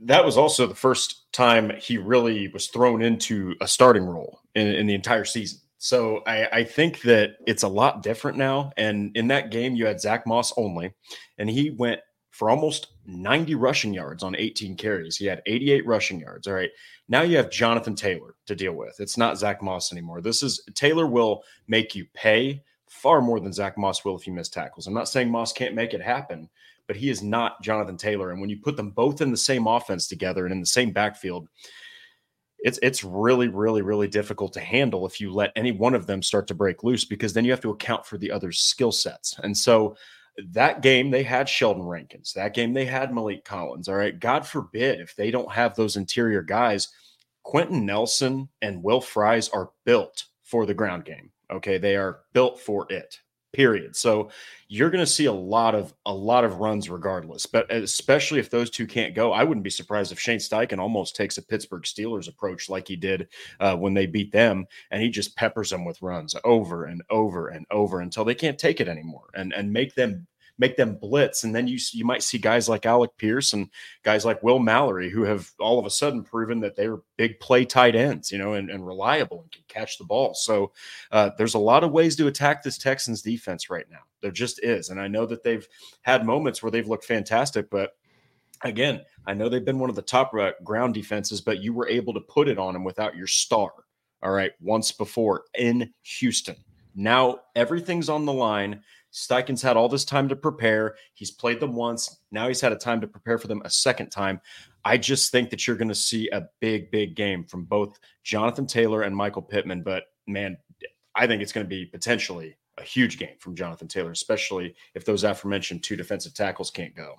that was also the first time he really was thrown into a starting role in, in the entire season. So I, I think that it's a lot different now. And in that game, you had Zach Moss only, and he went for almost ninety rushing yards on eighteen carries. He had eighty-eight rushing yards. All right. Now you have Jonathan Taylor to deal with. It's not Zach Moss anymore. This is Taylor will make you pay far more than Zach Moss will if you miss tackles. I'm not saying Moss can't make it happen, but he is not Jonathan Taylor. And when you put them both in the same offense together and in the same backfield, it's it's really, really, really difficult to handle if you let any one of them start to break loose, because then you have to account for the other's skill sets. And so that game, they had Sheldon Rankins. That game, they had Malik Collins. All right, God forbid if they don't have those interior guys. Quentin Nelson and Will Fries are built for the ground game. Okay, they are built for it. Period. So you're going to see a lot of a lot of runs regardless, but especially if those two can't go, I wouldn't be surprised if Shane Steichen almost takes a Pittsburgh Steelers approach like he did uh, when they beat them, and he just peppers them with runs over and over and over until they can't take it anymore and, and make them make them blitz. And then you you might see guys like Alec Pierce and guys like Will Mallory, who have all of a sudden proven that they're big play tight ends, you know, and, and reliable and can catch the ball. So uh, there's a lot of ways to attack this Texans defense right now. There just is. And I know that they've had moments where they've looked fantastic, but again, I know they've been one of the top ground defenses, but you were able to put it on them without your star. All right. Once before in Houston. Now everything's on the line. Steichen's had all this time to prepare. He's played them once. Now he's had a time to prepare for them a second time. I just think that you're going to see a big, big game from both Jonathan Taylor and Michael Pittman. But man, I think it's going to be potentially a huge game from Jonathan Taylor, especially if those aforementioned two defensive tackles can't go.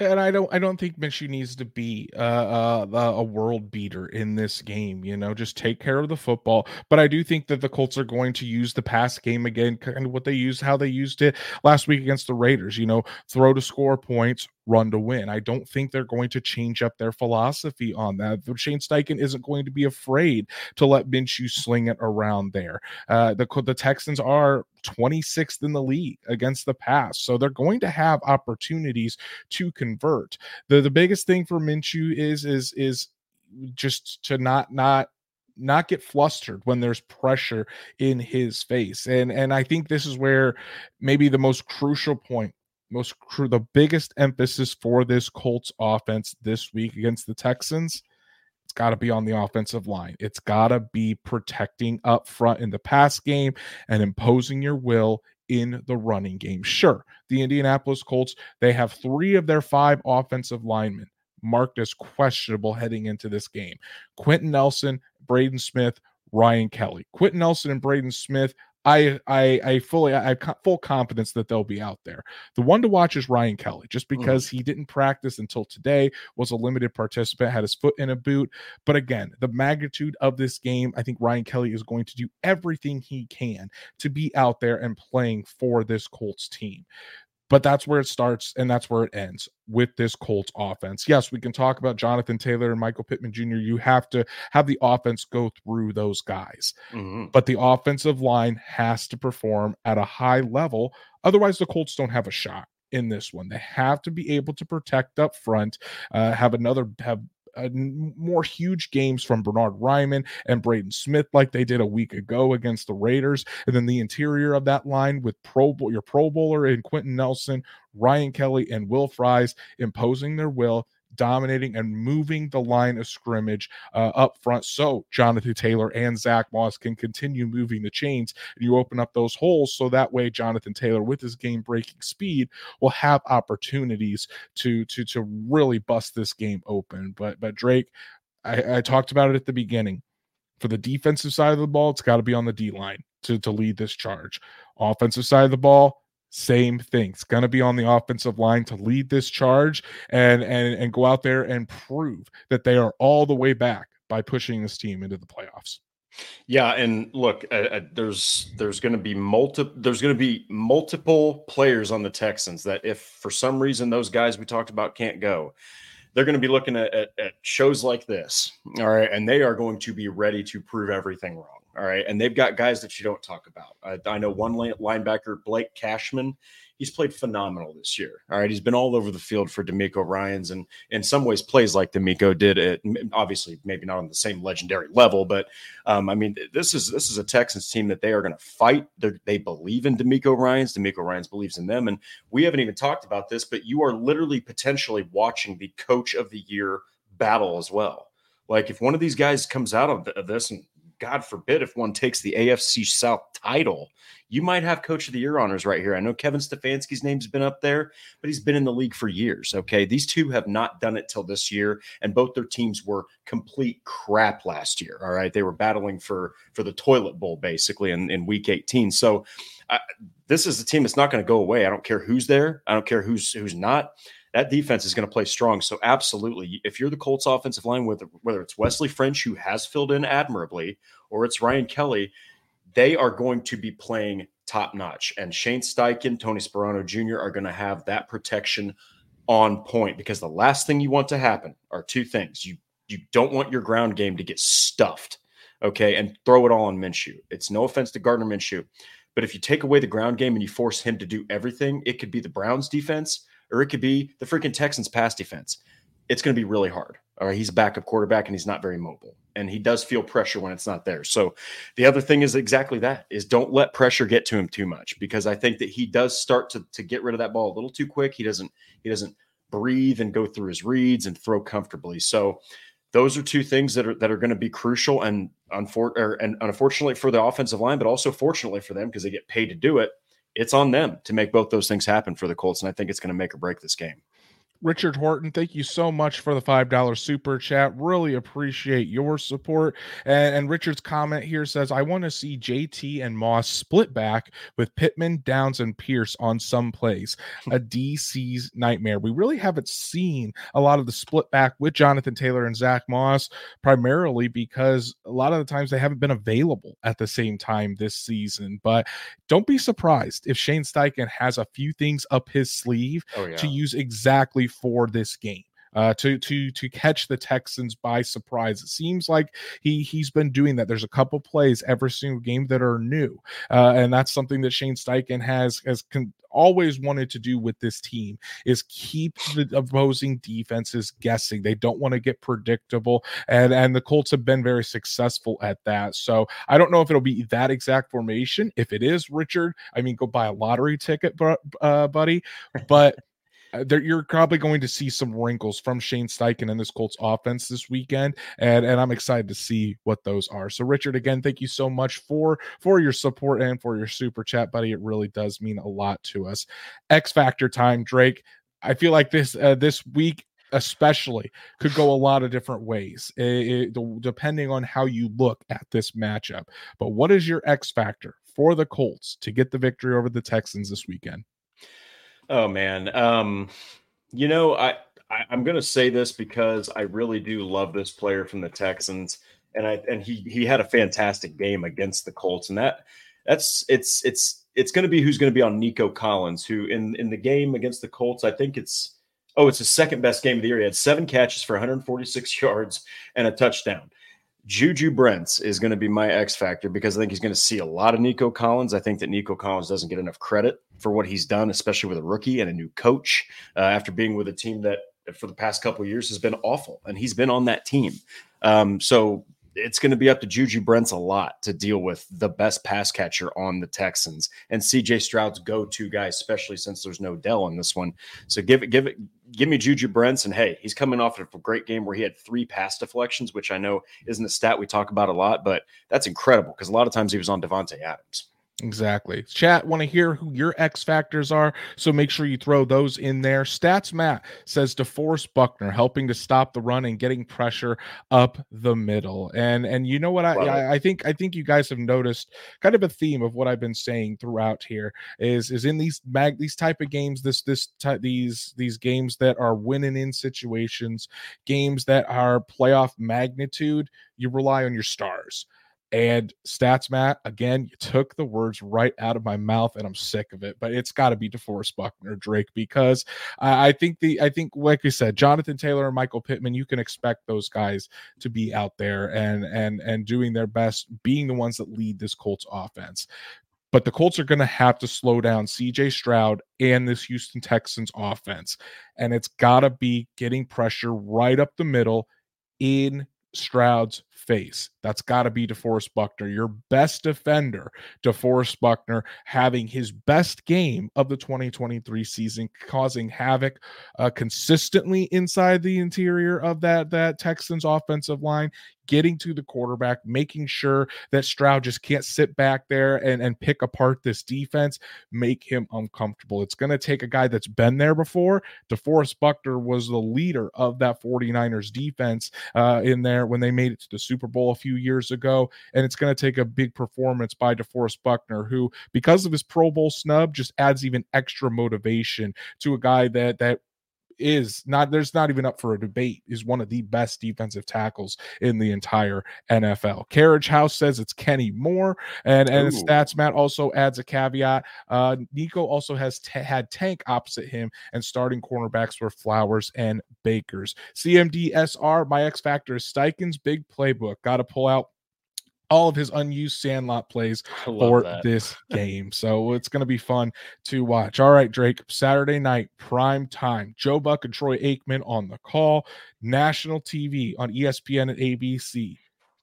And I don't, I don't think Minshew needs to be uh, uh, a world beater in this game. You know, just take care of the football. But I do think that the Colts are going to use the pass game again, kind of what they used, how they used it last week against the Raiders. You know, throw to score points, run to win. I don't think they're going to change up their philosophy on that. Shane Steichen isn't going to be afraid to let Minshew sling it around there. Uh, the the Texans are twenty-sixth in the league against the pass, so they're going to have opportunities to convert. The the biggest thing for Minshew is is is just to not not. not get flustered when there's pressure in his face. And, and I think this is where maybe the most crucial point, most cru- the biggest emphasis for this Colts offense this week against the Texans, it's got to be on the offensive line. It's got to be protecting up front in the pass game and imposing your will in the running game. Sure, the Indianapolis Colts, they have three of their five offensive linemen marked as questionable heading into this game. Quentin Nelson, Braden Smith, Ryan Kelly. Quentin Nelson and Braden Smith, I I, I fully I have full confidence that they'll be out there. The one to watch is Ryan Kelly, just because mm. he didn't practice until today, was a limited participant, had his foot in a boot. But again, the magnitude of this game, I think Ryan Kelly is going to do everything he can to be out there and playing for this Colts team. But that's where it starts, and that's where it ends with this Colts offense. Yes, we can talk about Jonathan Taylor and Michael Pittman Junior You have to have the offense go through those guys. Mm-hmm. But the offensive line has to perform at a high level. Otherwise, the Colts don't have a shot in this one. They have to be able to protect up front, uh, have another have Uh, more huge games from Bernhard Raimann and Braden Smith like they did a week ago against the Raiders. And then the interior of that line with Pro Bowl, your Pro Bowler and Quentin Nelson, Ryan Kelly, and Will Fries imposing their will, dominating and moving the line of scrimmage uh, up front so Jonathan Taylor and Zach Moss can continue moving the chains. And you open up those holes so that way Jonathan Taylor, with his game-breaking speed, will have opportunities to to to really bust this game open. But but Drake, I, I talked about it at the beginning. For the defensive side of the ball, it's got to be on the D-line to, to lead this charge. Offensive side of the ball, same thing. It's going to be on the offensive line to lead this charge and, and, and go out there and prove that they are all the way back by pushing this team into the playoffs. Yeah. And look, uh, uh, there's, there's going to be multiple, there's going to be multiple players on the Texans that if for some reason, those guys we talked about can't go, they're going to be looking at, at, at shows like this. All right. And they are going to be ready to prove everything wrong. All right. And they've got guys that you don't talk about. I, I know one linebacker, Blake Cashman. He's played phenomenal this year. All right. He's been all over the field for DeMeco Ryans and in some ways plays like DeMeco did it. Obviously, maybe not on the same legendary level, but um, I mean, this is, this is a Texans team that they are going to fight. They're, they believe in DeMeco Ryans. DeMeco Ryans believes in them. And we haven't even talked about this, but you are literally potentially watching the coach of the year battle as well. Like if one of these guys comes out of, the, of this and God forbid if one takes the A F C South title, you might have Coach of the Year honors right here. I know Kevin Stefanski's name's been up there, but he's been in the league for years, okay? These two have not done it till this year, and both their teams were complete crap last year, all right? They were battling for, for the toilet bowl, basically, in, in Week eighteen. So uh, this is a team that's not going to go away. I don't care who's there. I don't care who's who's not. That defense is going to play strong. So absolutely, if you're the Colts offensive line, whether, whether it's Wesley French, who has filled in admirably, or it's Ryan Kelly, they are going to be playing top-notch. And Shane Steichen, Tony Sperano Junior are going to have that protection on point because the last thing you want to happen are two things. You, you don't want your ground game to get stuffed, okay, and throw it all on Minshew. It's no offense to Gardner Minshew, But if you take away the ground game and you force him to do everything, it could be the Browns defense or it could be the freaking Texans pass defense. It's going to be really hard. All right, he's a backup quarterback and he's not very mobile. And he does feel pressure when it's not there. So the other thing is exactly that, is don't let pressure get to him too much, because I think that he does start to, to get rid of that ball a little too quick. He doesn't he doesn't breathe and go through his reads and throw comfortably. So those are two things that are that are going to be crucial, and, unfor- or, and unfortunately for the offensive line, but also fortunately for them because they get paid to do it. It's on them to make both those things happen for the Colts, and I think it's going to make or break this game. Richard Horton, thank you so much for the five dollar super chat. Really appreciate your support. And, and Richard's comment here says, I want to see J T and Moss split back with Pittman, Downs, and Pierce on some plays. A D C's nightmare. We really haven't seen a lot of the split back with Jonathan Taylor and Zach Moss, primarily because a lot of the times they haven't been available at the same time this season. But don't be surprised if Shane Steichen has a few things up his sleeve oh, yeah. to use exactly for this game, uh, to to to catch the Texans by surprise. It seems like he he's been doing that. There's a couple plays every single game that are new, uh, and that's something that Shane Steichen has has con- always wanted to do with this team, is keep the opposing defenses guessing. They don't want to get predictable, and and the Colts have been very successful at that. So I don't know if it'll be that exact formation. If it is, Richard, I mean, go buy a lottery ticket, uh, buddy. But There, you're probably going to see some wrinkles from Shane Steichen and this Colts offense this weekend, and, and I'm excited to see what those are. So, Richard, again, thank you so much for, for your support and for your super chat, buddy. It really does mean a lot to us. X Factor time, Drake. I feel like this uh, this week especially could go a lot of different ways, it, it, depending on how you look at this matchup. But what is your X Factor for the Colts to get the victory over the Texans this weekend? Oh man, um, you know, I, I I'm gonna say this because I really do love this player from the Texans, and I and he he had a fantastic game against the Colts, and that that's it's it's it's gonna be who's gonna be on Nico Collins, who in in the game against the Colts, I think it's oh it's his second best game of the year. He had seven catches for one hundred forty-six yards and a touchdown. Juju Brents is going to be my X factor because I think he's going to see a lot of Nico Collins. I think that Nico Collins doesn't get enough credit for what he's done, especially with a rookie and a new coach, uh, after being with a team that for the past couple of years has been awful, and he's been on that team. Um, so it's going to be up to Juju Brents a lot to deal with the best pass catcher on the Texans and C J Stroud's go-to guy, especially since there's no Dell in this one. So give it, give it, give me Juju Brents, and hey, he's coming off of a great game where he had three pass deflections, which I know isn't a stat we talk about a lot, but that's incredible because a lot of times he was on Devontae Adams. Exactly. Chat, want to hear who your X factors are, so make sure you throw those in there. Stats Matt says DeForest Buckner helping to stop the run and getting pressure up the middle. And and you know what, I, wow. I I think I think you guys have noticed kind of a theme of what I've been saying throughout here is is in these mag these type of games, this this ty- these these games that are winning in situations, games that are playoff magnitude, you rely on your stars. And Stats Matt, again, you took the words right out of my mouth, and I'm sick of it. But it's got to be DeForest Buckner, Drake, because I, I think the I think like we said, Jonathan Taylor and Michael Pittman, you can expect those guys to be out there and and and doing their best, being the ones that lead this Colts offense. But the Colts are going to have to slow down C J Stroud and this Houston Texans offense, and it's got to be getting pressure right up the middle in Stroud's face. That's got to be DeForest Buckner, your best defender. DeForest Buckner having his best game of the twenty twenty-three season, causing havoc uh, consistently inside the interior of that that Texans offensive line, getting to the quarterback, making sure that Stroud just can't sit back there and, and pick apart this defense, make him uncomfortable. It's going to take a guy that's been there before. DeForest Buckner was the leader of that 49ers defense uh, in there when they made it to the Super Bowl a few years ago, and it's going to take a big performance by DeForest Buckner, who, because of his Pro Bowl snub, just adds even extra motivation to a guy that that is not, there's not even up for a debate, is one of the best defensive tackles in the entire N F L. Carriage House says it's Kenny Moore, and, and Stats Matt also adds a caveat. Uh, Nico also has t- had Tank opposite him, and starting cornerbacks were Flowers and Bakers. C M D S R, my X Factor is Steichen's big playbook. Got to pull out all of his unused sandlot plays for that. This game. So it's going to be fun to watch. All right, Drake, Saturday night, prime time. Joe Buck and Troy Aikman on the call. National T V on E S P N and A B C.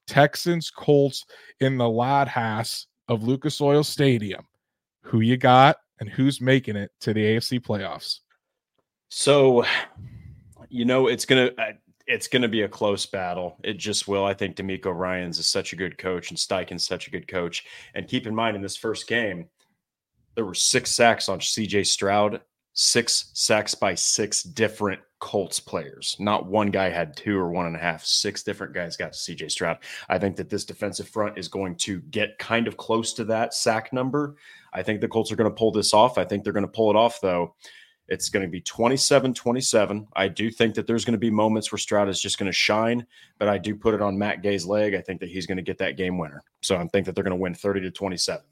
Texans Colts in the Lodhouse of Lucas Oil Stadium. Who you got and who's making it to the A F C playoffs? So, you know, it's going to – it's going to be a close battle. It just will. I think DeMeco Ryans is such a good coach and Steichen's such a good coach. And keep in mind, in this first game, there were six sacks on C J Stroud, six sacks by six different Colts players. Not one guy had two or one and a half. Six different guys got to C J Stroud. I think that this defensive front is going to get kind of close to that sack number. I think the Colts are going to pull this off. I think they're going to pull it off, though. It's going to be twenty-seven twenty-seven. I do think that there's going to be moments where Stroud is just going to shine, but I do put it on Matt Gay's leg. I think that he's going to get that game winner. So I think that they're going to win thirty to twenty-seven.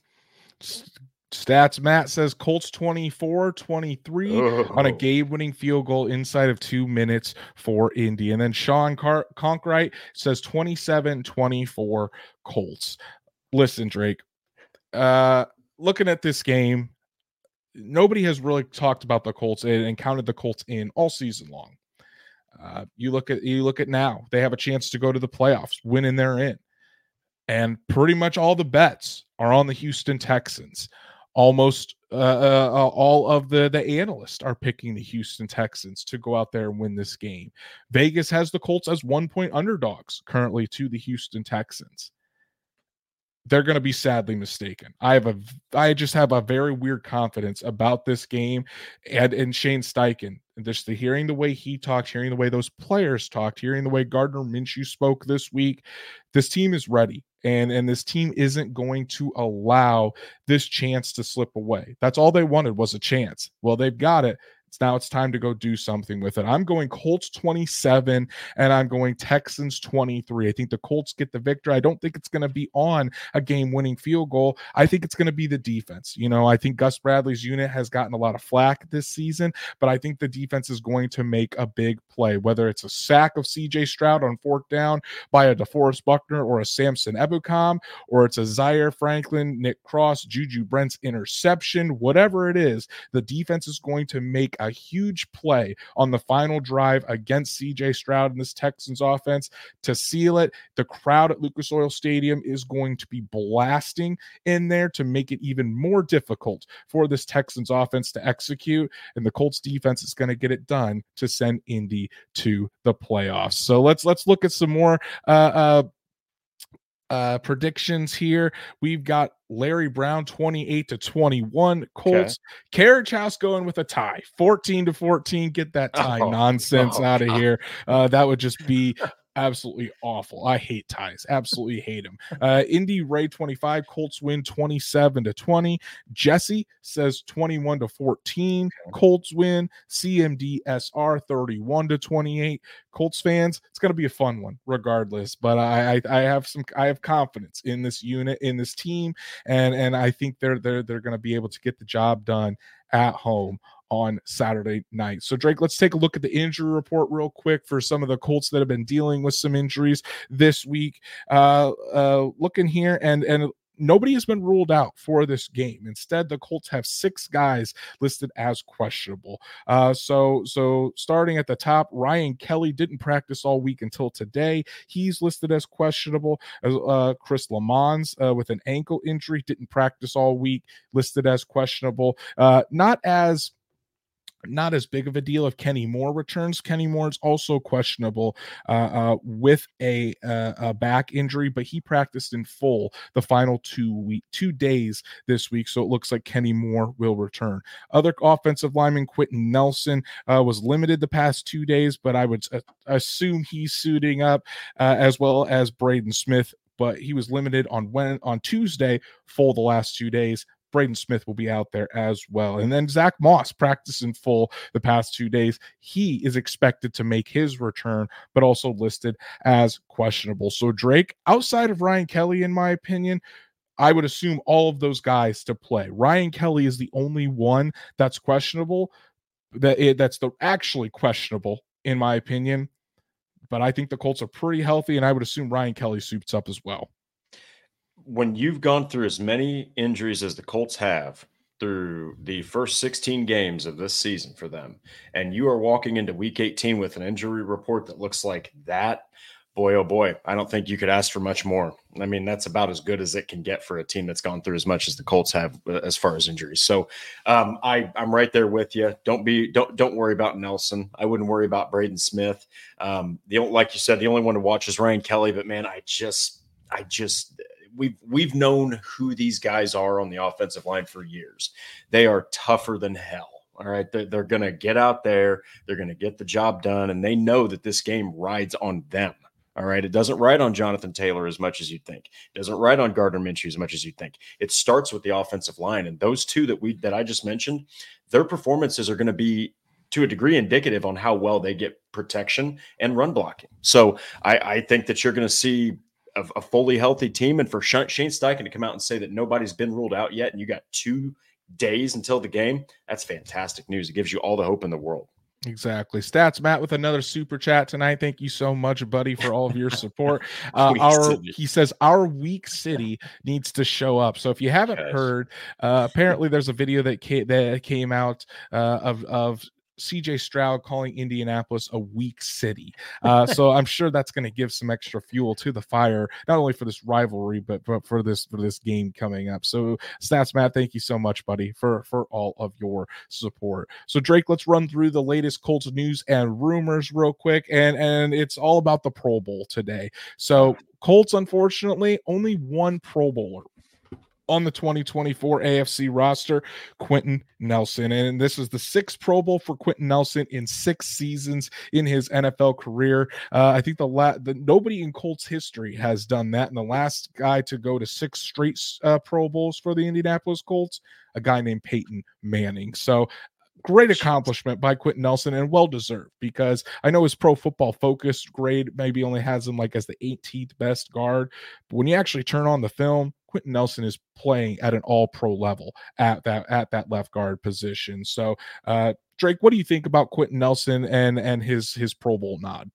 Stats Matt says Colts twenty-four twenty-three oh. on a game-winning field goal inside of two minutes for Indy. And then Sean Car- Conkright says twenty-seven twenty-four Colts. Listen, Drake, uh, looking at this game, nobody has really talked about the Colts and counted the Colts in all season long. Uh, you look at you look at now, they have a chance to go to the playoffs, win and they're in. And pretty much all the bets are on the Houston Texans. Almost uh, uh, all of the, the analysts are picking the Houston Texans to go out there and win this game. Vegas has the Colts as one-point underdogs currently to the Houston Texans. They're going to be sadly mistaken. I have a, I just have a very weird confidence about this game, and and Shane Steichen. Just the hearing the way he talked, hearing the way those players talked, hearing the way Gardner Minshew spoke this week. This team is ready, and and this team isn't going to allow this chance to slip away. That's all they wanted was a chance. Well, they've got it. It's now it's time to go do something with it. I'm going Colts twenty-seven and I'm going Texans twenty-three. I think the Colts get the victory. I don't think it's going to be on a game-winning field goal. I think it's going to be the defense. You know, I think Gus Bradley's unit has gotten a lot of flack this season, but I think the defense is going to make a big play, whether it's a sack of C J Stroud on fourth down by a DeForest Buckner or a Samson Ebukam, or it's a Zaire Franklin, Nick Cross, Juju Brents interception, whatever it is, the defense is going to make a huge play on the final drive against C J Stroud and this Texans offense to seal it. The crowd at Lucas Oil Stadium is going to be blasting in there to make it even more difficult for this Texans offense to execute. And the Colts defense is going to get it done to send Indy to the playoffs. So let's let's look at some more uh, uh, uh, predictions here. We've got Larry Brown twenty-eight to twenty-one Colts. Okay. Carriage House going with a tie, fourteen to fourteen. Get that tie oh, nonsense oh, out of God. here. Uh, that would just be absolutely awful. I hate ties. Absolutely hate them. Uh, Indy Ray twenty-five Colts win twenty-seven to twenty. Jesse says twenty-one to fourteen Colts win. C M D S R thirty-one to twenty-eight Colts fans. It's going to be a fun one regardless, but I, I, I have some, I have confidence in this unit, in this team. And, and I think they're, they're, they're going to be able to get the job done at home on Saturday night. So Drake, let's take a look at the injury report real quick for some of the Colts that have been dealing with some injuries this week. Uh, uh, looking here and, and, nobody has been ruled out for this game. Instead, the Colts have six guys listed as questionable. Uh, so, so starting at the top, Ryan Kelly didn't practice all week until today. He's listed as questionable. Uh, Chris Lamons uh, with an ankle injury didn't practice all week, listed as questionable. Uh, not as Not as big of a deal if Kenny Moore returns. Kenny Moore is also questionable uh, uh, with a, uh, a back injury, but he practiced in full the final two week, two days this week, so it looks like Kenny Moore will return. Other offensive lineman Quentin Nelson uh, was limited the past two days, but I would uh, assume he's suiting up, uh, as well as Braden Smith, but he was limited on when, on Tuesday for the last two days. Braden Smith will be out there as well. And then Zach Moss practiced in full the past two days. He is expected to make his return, but also listed as questionable. So Drake, outside of Ryan Kelly, in my opinion, I would assume all of those guys to play. Ryan Kelly is the only one that's questionable, that that's the actually questionable, in my opinion. But I think the Colts are pretty healthy, and I would assume Ryan Kelly suits up as well. when you've gone through as many injuries as the Colts have through the first sixteen games of this season for them, and you are walking into week eighteen with an injury report that looks like that, boy, oh boy, I don't think you could ask for much more. I mean, that's about as good as it can get for a team that's gone through as much as the Colts have as far as injuries. So um, I, I'm right there with you. Don't be, don't, don't worry about Nelson. I wouldn't worry about Braden Smith. Um, the like you said, the only one to watch is Ryan Kelly. But man, I just, I just, we've we've known who these guys are on the offensive line for years. They are tougher than hell. All right, they're, they're going to get out there. They're going to get the job done, and they know that this game rides on them. All right. It doesn't ride on Jonathan Taylor as much as you think. It doesn't ride on Gardner Minshew as much as you think. It starts with the offensive line. And those two that we that I just mentioned, their performances are going to be to a degree indicative on how well they get protection and run blocking. So I, I think that you're going to see a, a fully healthy team. And for Shane Steichen to come out and say that nobody's been ruled out yet and you got two days until the game, that's fantastic news. It gives you all the hope in the world. Exactly. Stats Matt with another super chat tonight. Thank you so much, buddy, for all of your support. Uh, our he says our weak city needs to show up. So if you haven't yes. heard, uh, apparently there's a video that came, that came out uh, of of C J Stroud calling Indianapolis a weak city. Uh, so I'm sure that's going to give some extra fuel to the fire, not only for this rivalry, but for, for this for this game coming up. So Stats Matt, thank you so much, buddy, for, for all of your support. So Drake, let's run through the latest Colts news and rumors real quick. And, and it's all about the Pro Bowl today. So Colts, unfortunately, only one Pro Bowler on the twenty twenty-four A F C roster, Quentin Nelson. And this is the sixth Pro Bowl for Quentin Nelson in six seasons in his N F L career. Uh, I think the, la- the nobody in Colts history has done that. And the last guy to go to six straight uh, Pro Bowls for the Indianapolis Colts, a guy named Peyton Manning. So great accomplishment by Quentin Nelson, and well-deserved, because I know his Pro Football Focus grade maybe only has him like as the eighteenth best guard. But when you actually turn on the film, Quentin Nelson is playing at an all-pro level at that at that left guard position. So, uh, Drake, what do you think about Quentin Nelson and and his his Pro Bowl nod?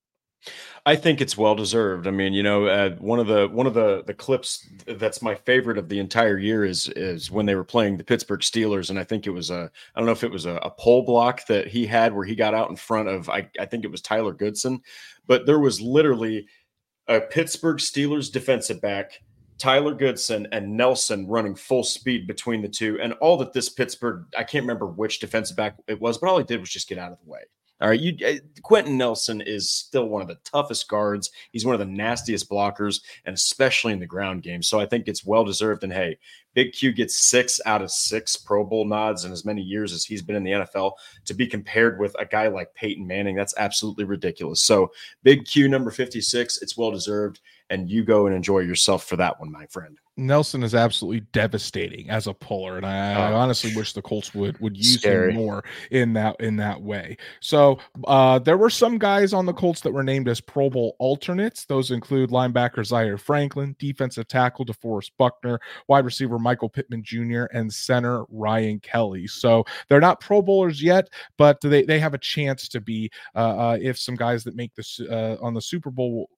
I think it's well-deserved. I mean, you know, uh, one of the one of the the clips that's my favorite of the entire year is is when they were playing the Pittsburgh Steelers. And I think it was a I don't know if it was a, a pole block that he had where he got out in front of, I, I think it was Tyler Goodson. But there was literally a Pittsburgh Steelers defensive back, Tyler Goodson, and Nelson running full speed between the two. And all that this Pittsburgh, I can't remember which defensive back it was, but all he did was just get out of the way. All right, you, uh, Quentin Nelson is still one of the toughest guards. He's one of the nastiest blockers, and especially in the ground game. So I think it's well-deserved. And, hey, Big Q gets six out of six Pro Bowl nods in as many years as he's been in the N F L. To be compared with a guy like Peyton Manning, that's absolutely ridiculous. So Big Q, number fifty-six, it's well-deserved. And you go and enjoy yourself for that one, my friend. Nelson is absolutely devastating as a puller, and I, oh, I honestly wish the Colts would would use scary. him more in that in that way. So uh, there were some guys on the Colts that were named as Pro Bowl alternates. Those include linebacker Zaire Franklin, defensive tackle DeForest Buckner, wide receiver Michael Pittman Junior, and center Ryan Kelly. So they're not Pro Bowlers yet, but they they have a chance to be uh, uh, if some guys that make this uh, on the Super Bowl.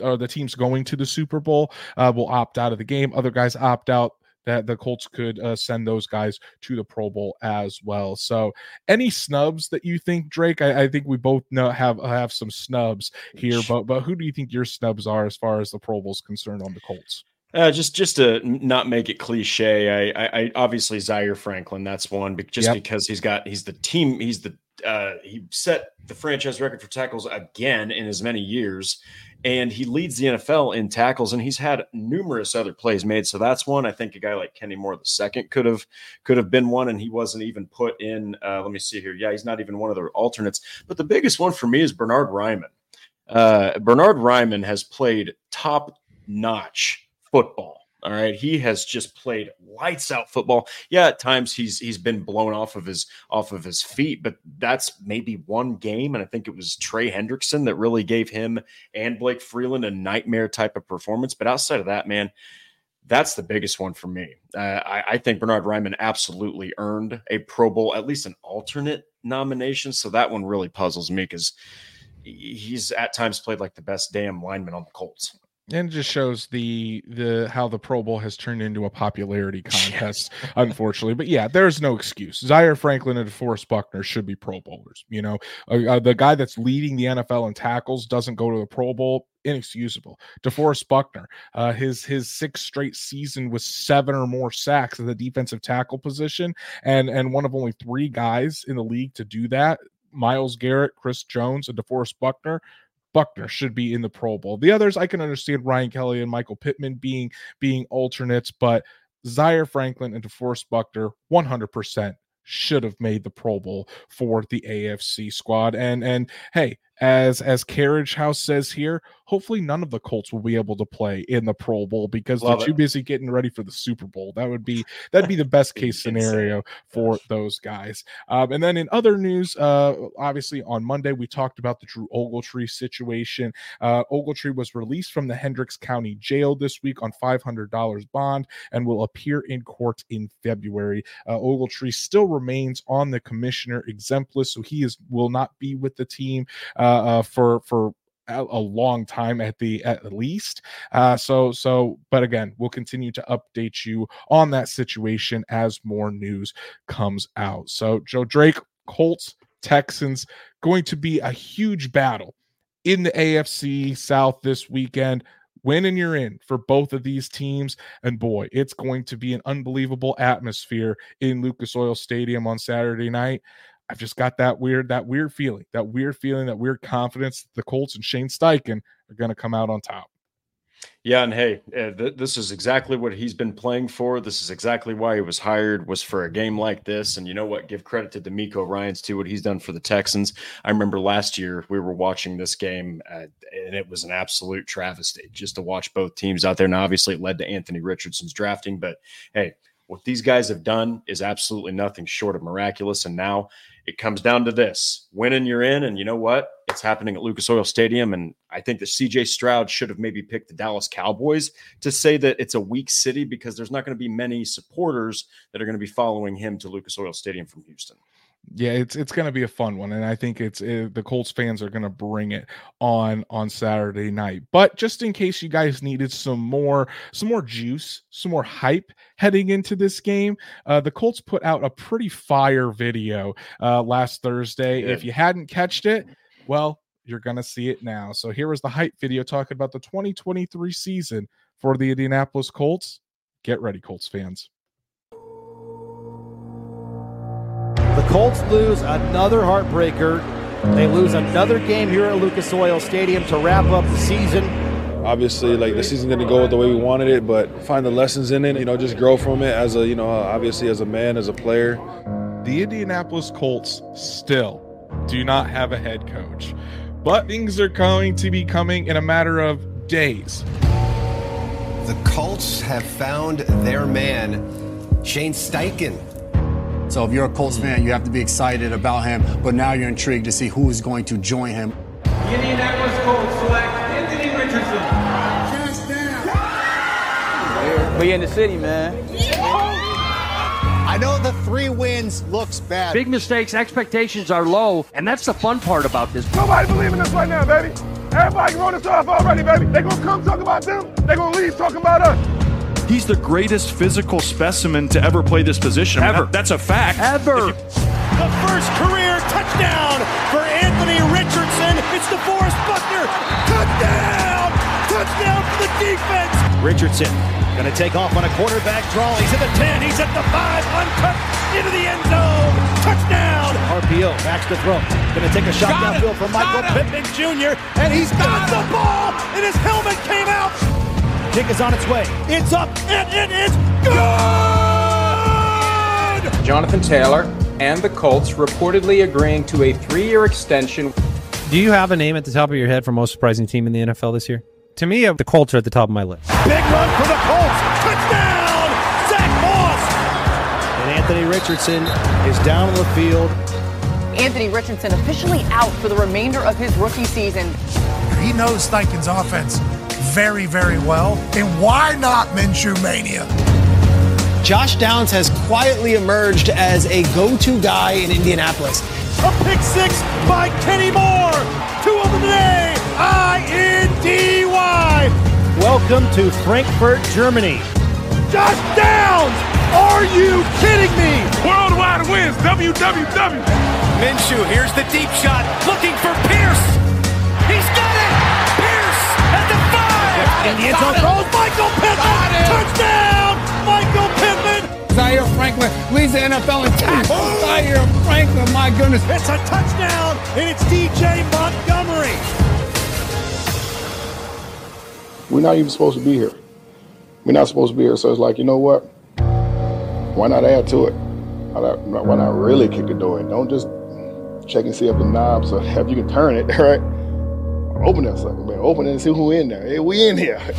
Or the teams going to the Super Bowl uh, will opt out of the game. Other guys opt out. That the Colts could uh, send those guys to the Pro Bowl as well. So any snubs that you think, Drake? I, I think we both know have have some snubs here, but but who do you think your snubs are as far as the Pro Bowl is concerned on the Colts? Uh, just just to not make it cliche, I, I, I obviously Zaire Franklin. That's one, but just yep. because he's got he's the team he's the uh, he set the franchise record for tackles again in as many years. And he leads the N F L in tackles, and he's had numerous other plays made. So that's one. I think a guy like Kenny Moore the second could have could have been one, and he wasn't even put in. Uh, let me see here. Yeah, he's not even one of the alternates. But the biggest one for me is Bernhard Raimann. Uh, Bernhard Raimann has played top-notch football. All right, he has just played lights out football. Yeah, at times he's he's been blown off of his off of his feet, but that's maybe one game. And I think it was Trey Hendrickson that really gave him and Blake Freeland a nightmare type of performance. But outside of that, man, that's the biggest one for me. Uh, I, I think Bernhard Raimann absolutely earned a Pro Bowl, at least an alternate nomination. So that one really puzzles me because he's at times played like the best damn lineman on the Colts. And it just shows the the how the Pro Bowl has turned into a popularity contest, yes. unfortunately. But yeah, there's no excuse. Zaire Franklin and DeForest Buckner should be Pro Bowlers. You know, uh, uh, the guy that's leading the N F L in tackles doesn't go to the Pro Bowl. Inexcusable. DeForest Buckner, uh, his his sixth straight season with seven or more sacks at the defensive tackle position, and and one of only three guys in the league to do that. Myles Garrett, Chris Jones, and DeForest Buckner. Buckner should be in the Pro Bowl. The others, I can understand Ryan Kelly and Michael Pittman being being alternates, but Zaire Franklin and DeForest Buckner one hundred percent should have made the Pro Bowl for the A F C squad. And and hey, as as Carriage House says here, hopefully none of the Colts will be able to play in the Pro Bowl because Love they're it. too busy getting ready for the Super Bowl. That would be that'd be the best case scenario for those guys. Um, and then in other news, uh, obviously on Monday we talked about the Drew Ogletree situation. Uh, Ogletree was released from the Hendricks County Jail this week on five hundred dollars bond and will appear in court in February. Uh, Ogletree still remains on the commissioner exempt list, so he is will not be with the team uh, uh, for for. a long time at the at least uh so so but again, we'll continue to update you on that situation as more news comes out. So Joe Drake, Colts, Texans, going to be a huge battle in the A F C South this weekend. Win and you're in for both of these teams, and boy, it's going to be an unbelievable atmosphere in Lucas Oil Stadium on Saturday night. I've just got that weird, that weird feeling, that weird feeling, that weird confidence that the Colts and Shane Steichen are going to come out on top. Yeah, and hey, uh, th- this is exactly what he's been playing for. This is exactly why he was hired, was for a game like this. And you know what? Give credit to DeMeco Ryans, too, what he's done for the Texans. I remember last year we were watching this game, uh, and it was an absolute travesty just to watch both teams out there. And obviously it led to Anthony Richardson's drafting, but hey, what these guys have done is absolutely nothing short of miraculous. And now it comes down to this: winning, you're in. And you know what? It's happening at Lucas Oil Stadium. And I think that C J Stroud should have maybe picked the Dallas Cowboys to say that it's a weak city, because there's not going to be many supporters that are going to be following him to Lucas Oil Stadium from Houston. Yeah, it's it's going to be a fun one, and I think it's it, the Colts fans are going to bring it on on Saturday night. But just in case you guys needed some more some more juice, some more hype heading into this game, uh, the Colts put out a pretty fire video uh, last Thursday. Good. If you hadn't catched it, well, you're going to see it now. So here is the hype video talking about the twenty twenty-three season for the Indianapolis Colts. Get ready, Colts fans. The Colts lose another heartbreaker. They lose another game here at Lucas Oil Stadium to wrap up the season. Obviously, like, the season didn't go the way we wanted it, but find the lessons in it, you know, just grow from it as a, you know, obviously as a man, as a player. The Indianapolis Colts still do not have a head coach, but things are going to be coming in a matter of days. The Colts have found their man, Shane Steichen. So if you're a Colts fan, you have to be excited about him, but now you're intrigued to see who is going to join him. The Indianapolis Colts select Anthony Richardson. Touchdown! We in the city, man. I know the three wins looks bad. Big mistakes, expectations are low, and that's the fun part about this. Nobody believe in us right now, baby. Everybody wrote us off already, baby. They're going to come talk about them. They're going to leave talking about us. He's the greatest physical specimen to ever play this position. Ever. That's a fact. Ever. You... The first career touchdown for Anthony Richardson. It's DeForest Buckner. Touchdown! Touchdown for the defense. Richardson going to take off on a quarterback draw. He's at the ten. He's at the five. Uncut into the end zone. Touchdown. R P O. Backs the throw. Going to take a shot downfield from Michael Pittman Junior And he's got the ball. And his helmet came out. Kick is on its way. It's up, and it is good! Jonathan Taylor and the Colts reportedly agreeing to a three-year extension. Do you have a name at the top of your head for most surprising team in the N F L this year? To me, the Colts are at the top of my list. Big run for the Colts. Touchdown! Zach Moss! And Anthony Richardson is down on the field. Anthony Richardson officially out for the remainder of his rookie season. He knows Steichen's offense very, very well. And why not Minshew Mania? Josh Downs has quietly emerged as a go-to guy in Indianapolis. A pick six by Kenny Moore. Two of them today. I N D Y. Welcome to Frankfurt, Germany. Josh Downs! Are you kidding me? Worldwide wins, W W W. Minshew, here's the deep shot, looking for Pierce. He's got it! Pierce at the five! Indians on throws, Michael Pittman! Touchdown! Michael Pittman! Zaire Franklin leads the N F L in tackles. Oh. Zaire Franklin, my goodness. It's a touchdown, and it's D J Montgomery. We're not even supposed to be here. We're not supposed to be here, so it's like, you know what? Why not add to it? Why not, why not really kick the door in? Don't just check and see if the knobs or if you can turn it, right? Open that sucker, man. Open it and see who in there. Hey, we in here. If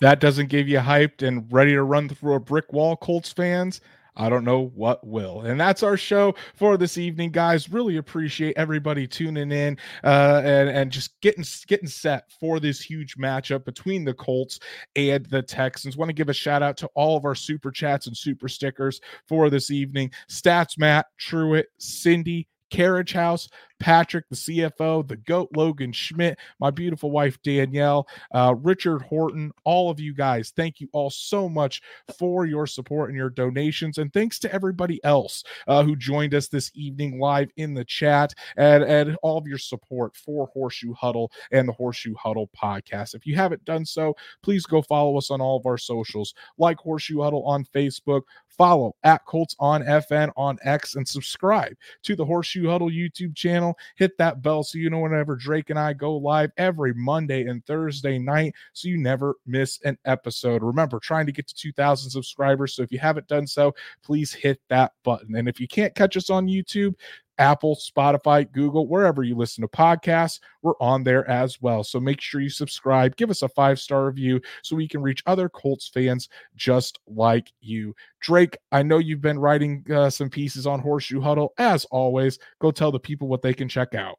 that doesn't give you hyped and ready to run through a brick wall, Colts fans, I don't know what will. And that's our show for this evening, guys. Really appreciate everybody tuning in uh, and, and just getting getting set for this huge matchup between the Colts and the Texans. Want to give a shout out to all of our super chats and super stickers for this evening. Stats Matt, Truitt, Cindy, Carriage House, Patrick, the C F O, the GOAT, Logan Schmidt, my beautiful wife, Danielle, uh, Richard Horton, all of you guys, thank you all so much for your support and your donations. And thanks to everybody else uh, who joined us this evening live in the chat and, and all of your support for Horseshoe Huddle and the Horseshoe Huddle podcast. If you haven't done so, please go follow us on all of our socials, like Horseshoe Huddle on Facebook, follow at Colts on F N on X, and subscribe to the Horseshoe Huddle YouTube channel. Hit that bell so you know whenever Drake and I go live every Monday and Thursday night, so you never miss an episode. Remember, trying to get to two thousand subscribers, so if you haven't done so, please hit that button. And if you can't catch us on YouTube, Apple, Spotify, Google, wherever you listen to podcasts, we're on there as well. So make sure you subscribe, give us a five-star review so we can reach other Colts fans just like you. Drake, I know you've been writing uh, some pieces on Horseshoe Huddle. As always, go tell the people what they can check out.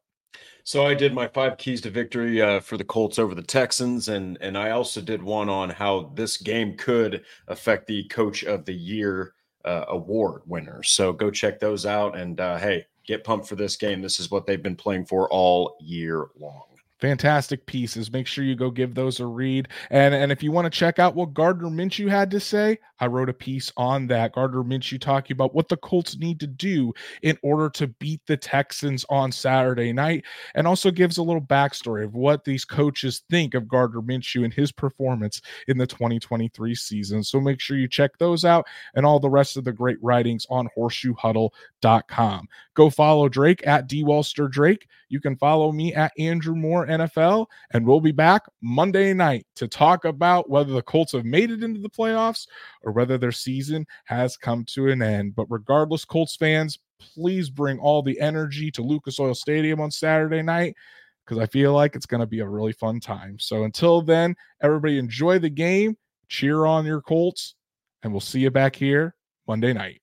So I did my five keys to victory uh, for the Colts over the Texans, and, and I also did one on how this game could affect the Coach of the Year uh, award winner. So go check those out, and uh, hey, get pumped for this game. This is what they've been playing for all year long. Fantastic pieces. Make sure you go give those a read. And, and if you want to check out what Gardner Minshew had to say, I wrote a piece on that. Gardner Minshew talking about what the Colts need to do in order to beat the Texans on Saturday night, and also gives a little backstory of what these coaches think of Gardner Minshew and his performance in the twenty twenty-three season. So make sure you check those out and all the rest of the great writings on horseshoe huddle dot com. Go follow Drake at D Walster Drake. You can follow me at Andrew Moore N F L, and we'll be back Monday night to talk about whether the Colts have made it into the playoffs or whether their season has come to an end. But regardless, Colts fans, please bring all the energy to Lucas Oil Stadium on Saturday night, because I feel like it's going to be a really fun time. So until then, everybody enjoy the game, cheer on your Colts, and we'll see you back here Monday night.